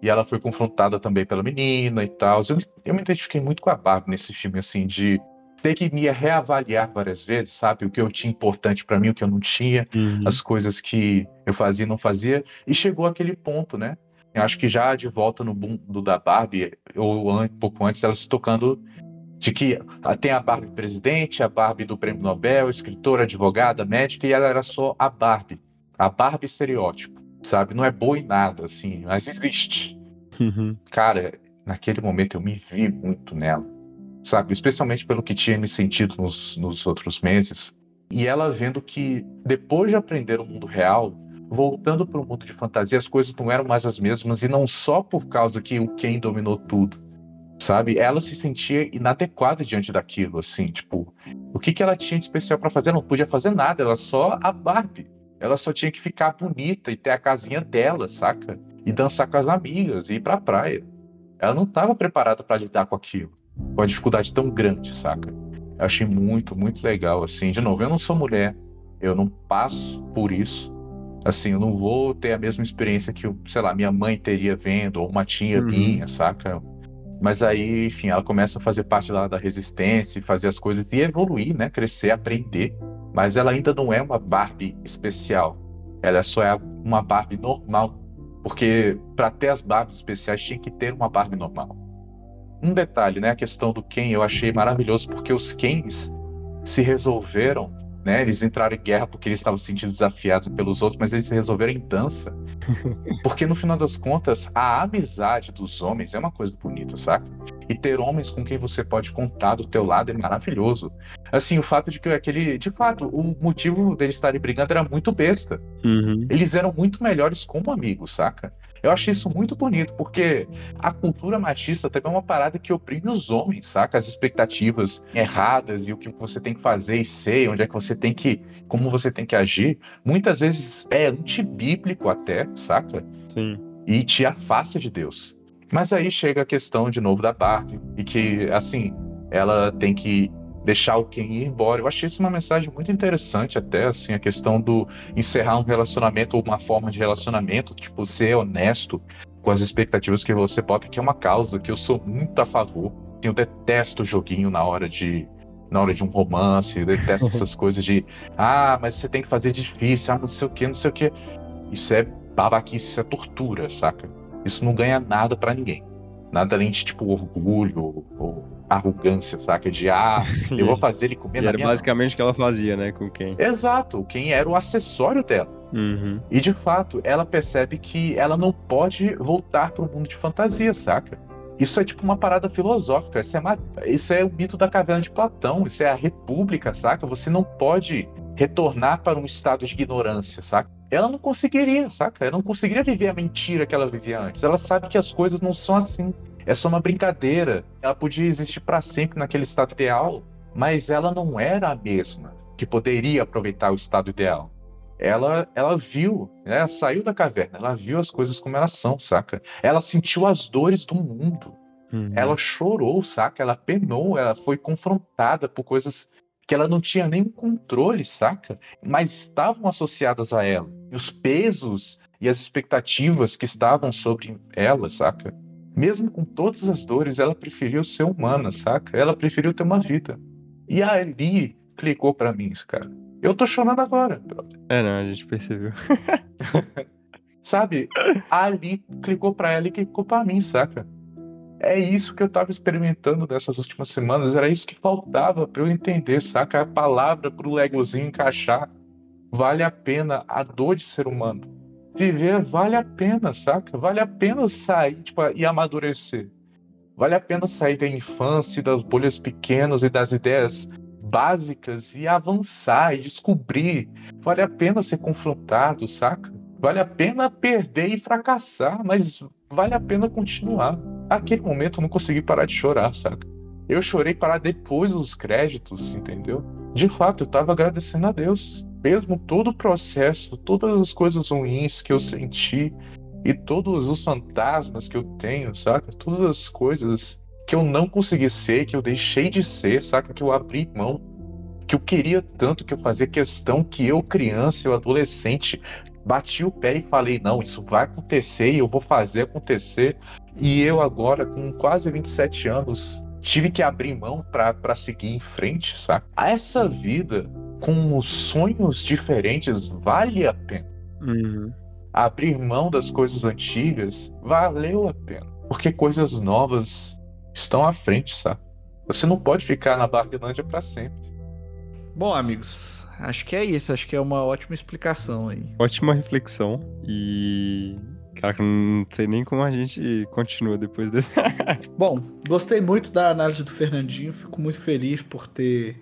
E ela foi confrontada também pela menina e tal. Eu, eu me identifiquei muito com a Barbie nesse filme, assim, de ter que me reavaliar várias vezes, sabe? O que eu tinha importante pra mim, o que eu não tinha, uhum. As coisas que eu fazia e não fazia. E chegou aquele ponto, né? Eu acho que já de volta no boom do, da Barbie, ou um pouco antes, ela se tocando de que tem a Barbie presidente, a Barbie do Prêmio Nobel, escritora, advogada, médica, e ela era só a Barbie. A Barbie estereótipo, sabe? Não é boa em nada, assim, mas existe. Uhum. Cara, naquele momento eu me vi muito nela, sabe? Especialmente pelo que tinha me sentido nos, nos outros meses. E ela vendo que, depois de aprender o mundo real, voltando para o mundo de fantasia, as coisas não eram mais as mesmas, e não só por causa que o Ken dominou tudo. Sabe, ela se sentia inadequada diante daquilo, assim, tipo, o que, que ela tinha de especial pra fazer? Ela não podia fazer nada, ela só a Barbie, ela só tinha que ficar bonita e ter a casinha dela, saca? E dançar com as amigas, e ir pra praia. Ela não tava preparada pra lidar com aquilo, com a dificuldade tão grande, saca? Eu achei muito, muito legal, assim, de novo, eu não sou mulher, eu não passo por isso, assim, eu não vou ter a mesma experiência que, sei lá, minha mãe teria vendo, ou uma tia uhum. minha, saca? Mas aí, enfim, ela começa a fazer parte da, da resistência, fazer as coisas e evoluir, né? Crescer, aprender. Mas ela ainda não é uma Barbie especial. Ela só é uma Barbie normal. Porque para ter as Barbies especiais tinha que ter uma Barbie normal. Um detalhe, né? A questão do Ken eu achei maravilhoso, porque os Kens se resolveram, né? Eles entraram em guerra porque eles estavam se sentindo desafiados pelos outros, mas eles se resolveram em dança. Porque no final das contas, a amizade dos homens é uma coisa bonita, saca? E ter homens com quem você pode contar do teu lado é maravilhoso. Assim, o fato de que aquele... De fato, o motivo deles estarem brigando era muito besta. Uhum. Eles eram muito melhores como amigos, saca? Eu achei isso muito bonito, porque a cultura machista também é uma parada que oprime os homens, saca? As expectativas erradas e o que você tem que fazer e ser, onde é que você tem que... Como você tem que agir. Muitas vezes é antibíblico até, saca? Sim. E te afasta de Deus. Mas aí chega a questão, de novo, da Barbie. E que, assim, ela tem que deixar o Ken ir embora. Eu achei isso uma mensagem muito interessante até, assim, a questão do encerrar um relacionamento ou uma forma de relacionamento, tipo, ser honesto com as expectativas que você bota, que é uma causa que eu sou muito a favor. Eu detesto o joguinho na hora de, na hora de um romance, eu detesto essas coisas de, ah, mas você tem que fazer difícil, ah, não sei o que, não sei o que. Isso é babaquice, isso é tortura, saca? Isso não ganha nada pra ninguém. Nada além de, tipo, orgulho ou, ou arrogância, saca? De, ah, eu vou fazer ele comer na era minha basicamente o que ela fazia, né? Com quem? Exato. Quem era o acessório dela. Uhum. E, de fato, ela percebe que ela não pode voltar pro mundo de fantasia, saca? Isso é, tipo, uma parada filosófica. Isso é, ma... isso é o mito da caverna de Platão. Isso é a república, saca? Você não pode retornar para um estado de ignorância, saca? Ela não conseguiria, saca? Ela não conseguiria viver a mentira que ela vivia antes. Ela sabe que as coisas não são assim. É só uma brincadeira. Ela podia existir para sempre naquele estado ideal, mas ela não era a mesma que poderia aproveitar o estado ideal. Ela, ela viu, né? Ela saiu da caverna, ela viu as coisas como elas são, saca? Ela sentiu as dores do mundo. Uhum. Ela chorou, saca? Ela penou, ela foi confrontada por coisas que ela não tinha nenhum controle, saca? Mas estavam associadas a ela. E os pesos e as expectativas que estavam sobre ela, saca? Mesmo com todas as dores, ela preferiu ser humana, saca? Ela preferiu ter uma vida. E ali clicou pra mim isso, cara. Eu tô chorando agora, brother. É, não, a gente percebeu. Sabe? Ali clicou pra ela e clicou pra mim, saca? É isso que eu tava experimentando nessas últimas semanas, era isso que faltava pra eu entender, saca? A palavra pro legozinho encaixar. Vale a pena a dor de ser humano. Viver vale a pena, saca? Vale a pena sair, tipo, e amadurecer. Vale a pena sair da infância, das bolhas pequenas e das ideias básicas e avançar e descobrir. Vale a pena ser confrontado, saca? Vale a pena perder e fracassar, mas vale a pena continuar. Naquele momento eu não consegui parar de chorar, saca? Eu chorei para depois dos créditos, entendeu? De fato, eu tava agradecendo a Deus. Mesmo todo o processo, todas as coisas ruins que eu senti e todos os fantasmas que eu tenho, saca? Todas as coisas que eu não consegui ser, que eu deixei de ser, saca? Que eu abri mão, que eu queria tanto, que eu fazia questão, que eu criança, eu adolescente, bati o pé e falei, não, isso vai acontecer e eu vou fazer acontecer. E eu agora, com quase vinte e sete anos, tive que abrir mão pra, pra seguir em frente, saca? Essa vida, com os sonhos diferentes, vale a pena. Uhum. Abrir mão das coisas antigas valeu a pena. Porque coisas novas estão à frente, sabe? Você não pode ficar na Barbilândia para sempre. Bom, amigos, acho que é isso. Acho que é uma ótima explicação aí. Ótima reflexão. E... Caraca, não sei nem como a gente continua depois desse... Bom, gostei muito da análise do Fernandinho. Fico muito feliz por ter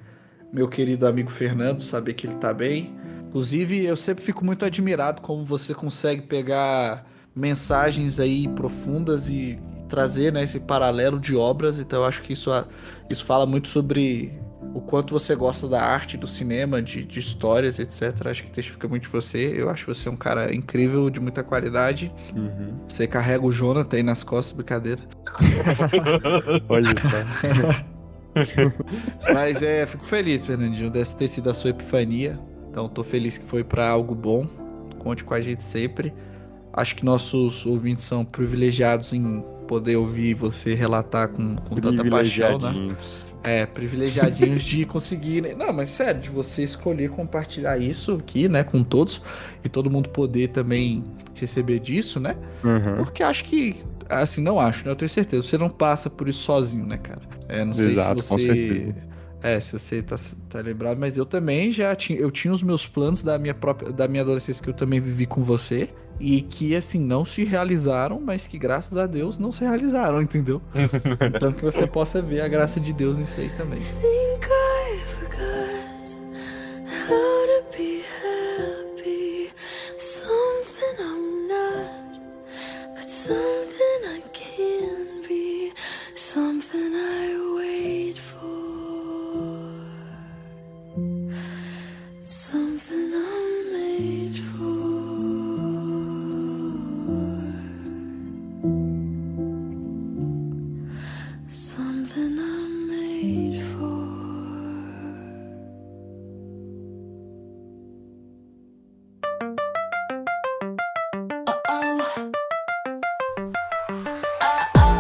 meu querido amigo Fernando, saber que ele tá bem. Inclusive, eu sempre fico muito admirado como você consegue pegar mensagens aí profundas e trazer, né, esse paralelo de obras. Então, eu acho que isso, isso fala muito sobre... o quanto você gosta da arte, do cinema, de, de histórias, etcétera. Acho que testifica muito de você. Eu acho você um cara incrível, de muita qualidade. Uhum. Você carrega o Jonathan aí nas costas, brincadeira. Olha isso. Mas é, fico feliz, Fernandinho, dessa ter sido a sua epifania. Então tô feliz que foi pra algo bom. Conte com a gente sempre. Acho que nossos ouvintes são privilegiados em poder ouvir você relatar com, com tanta paixão, né? É, privilegiadinhos de conseguir... Não, mas sério, de você escolher compartilhar isso aqui, né, com todos. E todo mundo poder também receber disso, né? Uhum. Porque acho que... Assim, não acho, né? Eu tenho certeza. Você não passa por isso sozinho, né, cara? É, não sei. Exato, se você... com certeza. É, se você tá, tá lembrado. Mas eu também já tinha... Eu tinha os meus planos da minha própria... Da minha adolescência que eu também vivi com você. E que, assim, não se realizaram, mas que, graças a Deus, não se realizaram, entendeu? Então que você possa ver a graça de Deus nisso aí também.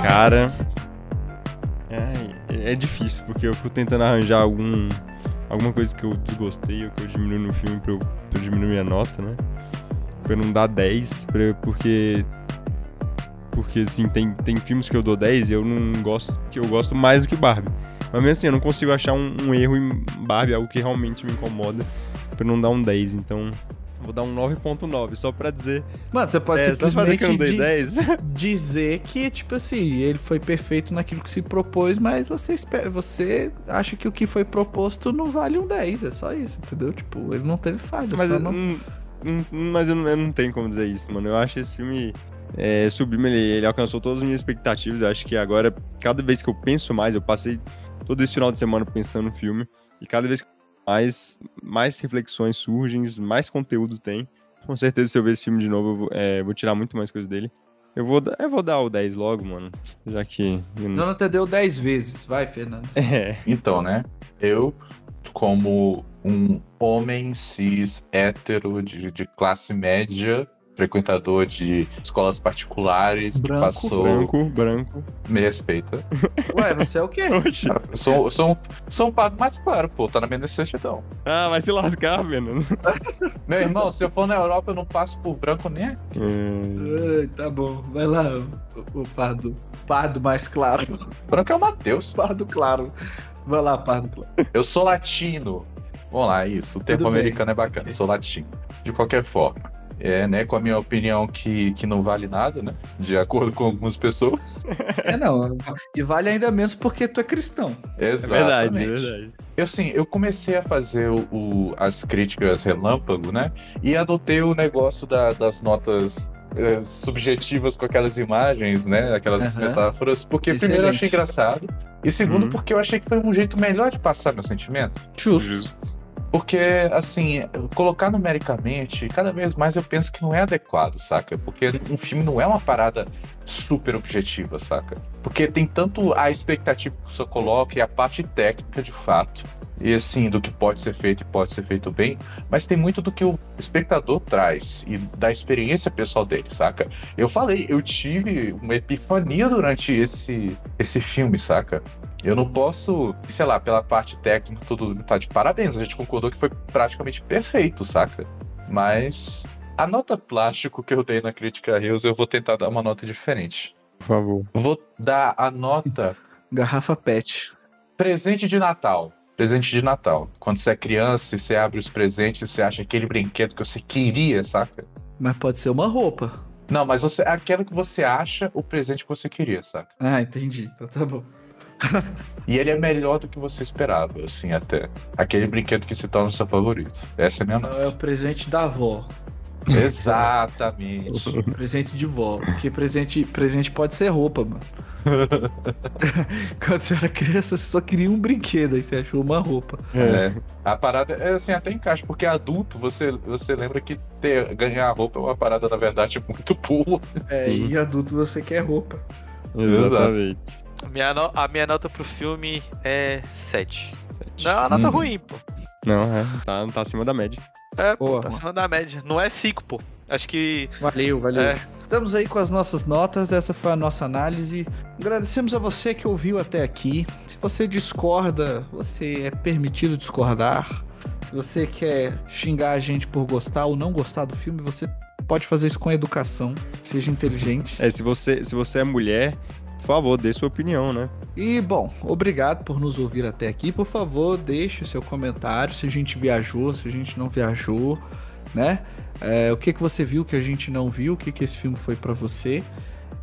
Cara, é, é difícil, porque eu fico tentando arranjar algum, alguma coisa que eu desgostei ou que eu diminuo no filme pra eu, pra eu diminuir minha nota, né? Pra eu não dar dez, pra, porque, porque assim, tem, tem filmes que eu dou dez e eu não gosto, que eu gosto mais do que Barbie. Mas mesmo assim, eu não consigo achar um, um erro em Barbie, algo que realmente me incomoda, pra eu não dar um dez, então... Vou dar um nove ponto nove, só pra dizer... Mano, você pode é, simplesmente que eu não dei dez. Dizer que, tipo assim, ele foi perfeito naquilo que se propôs, mas você, espera, você acha que o que foi proposto não vale um dez, é só isso, entendeu? Tipo, ele não teve falha. Mas, só eu, não... Não, mas eu, não, eu não tenho como dizer isso, mano. Eu acho esse filme é, sublime, ele, ele alcançou todas as minhas expectativas. Eu acho que agora, cada vez que eu penso mais, eu passei todo esse final de semana pensando no filme, e cada vez que Mais, mais reflexões surgem, mais conteúdo tem. Com certeza, se eu ver esse filme de novo, eu vou, é, vou tirar muito mais coisa dele. Eu vou, eu vou dar o dez logo, mano. Já que... Jonathan deu dez vezes. Vai, Fernando. É. Então, né? Eu, como um homem cis, hétero, de, de classe média, frequentador de escolas particulares, branco, que passou... Branco, branco. Me respeita. Ué, você é o quê? Eu sou, eu sou, um, sou um pago mais claro, pô. Tá na minha necessidão. Ah, vai se lascar, menino. Meu irmão, se eu for na Europa, eu não passo por branco nem aqui. Hum. Tá bom. Vai lá, o pardo. Pardo mais claro. Branco é o Matheus. Pardo claro. Vai lá, pardo claro. Eu sou latino. Vamos lá, isso. O termo americano é bacana. Okay. Eu sou latino. De qualquer forma. É, né, com a minha opinião que, que não vale nada, né, de acordo com algumas pessoas. É, não, e vale ainda menos porque tu é cristão. Exatamente. É verdade, é verdade. Eu, assim, eu comecei a fazer o, o, as críticas relâmpago, né, e adotei o negócio da, das notas é, subjetivas com aquelas imagens, né, aquelas uhum. metáforas, porque excelente. Primeiro eu achei engraçado, e segundo uhum. porque eu achei que foi um jeito melhor de passar meus sentimentos. Justo. Justo. Porque, assim, colocar numericamente, cada vez mais eu penso que não é adequado, saca? Porque um filme não é uma parada super objetiva, saca? Porque tem tanto a expectativa que você coloca e a parte técnica, de fato, e assim, do que pode ser feito e pode ser feito bem, mas tem muito do que o espectador traz e da experiência pessoal dele, saca? Eu falei, eu tive uma epifania durante esse, esse filme, saca? Eu não posso, sei lá, pela parte técnica, tudo tá de parabéns. A gente concordou que foi praticamente perfeito, saca? Mas a nota plástico que eu dei na crítica Reels, eu vou tentar dar uma nota diferente. Por favor. Vou dar a nota... Garrafa pet. Presente de Natal. Presente de Natal. Quando você é criança e você abre os presentes, você acha aquele brinquedo que você queria, saca? Mas pode ser uma roupa. Não, mas você, aquela que você acha o presente que você queria, saca? Ah, entendi. Então tá bom. E ele é melhor do que você esperava, assim, até. Aquele brinquedo que se torna o seu favorito. Essa é a minha nota. É o presente da avó. Exatamente. Presente de vó. Porque presente, presente pode ser roupa, mano. Quando você era criança, você só queria um brinquedo, aí você achou uma roupa. É. A parada é assim, até encaixa, porque adulto, você, você lembra que ter, ganhar roupa é uma parada, na verdade, muito boa. É, e adulto você quer roupa. Exatamente. Exato. A minha, no, a minha nota pro filme é sete. sete. Não é uma nota hum. ruim, pô. Não, é. Tá, tá acima da média. É, pô, boa, tá acima da média. Não é cinco, pô. Acho que... Valeu, valeu. É. Estamos aí com as nossas notas. Essa foi a nossa análise. Agradecemos a você que ouviu até aqui. Se você discorda, você é permitido discordar. Se você quer xingar a gente por gostar ou não gostar do filme, você pode fazer isso com educação. Seja inteligente. É, se você, se você é mulher... Por favor, dê sua opinião, né? E, bom, obrigado por nos ouvir até aqui. Por favor, deixe o seu comentário se a gente viajou, se a gente não viajou, né? É, o que, que você viu que a gente não viu, o que, que esse filme foi pra você.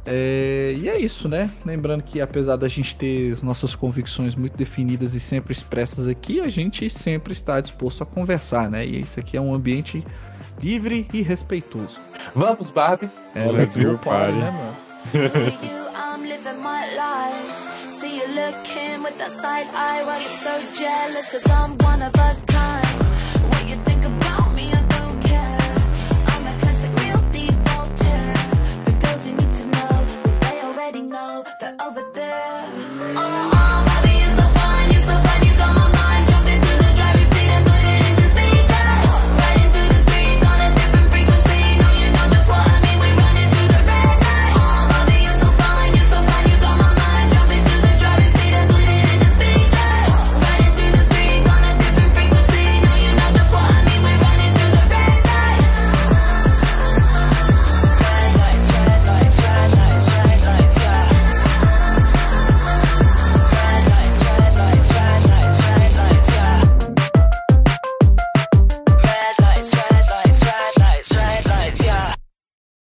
É, e é isso, né? Lembrando que, apesar da gente ter as nossas convicções muito definidas e sempre expressas aqui, a gente sempre está disposto a conversar, né? E isso aqui é um ambiente livre e respeitoso. Vamos, Barbies! É, let's go party, né, mano? Living my life, see you looking with that side eye. Why you so jealous? 'Cause I'm one of a kind. What you think about me? I don't care. I'm a classic, real default tear. The girls you need to know, they already know. They're over there. Oh.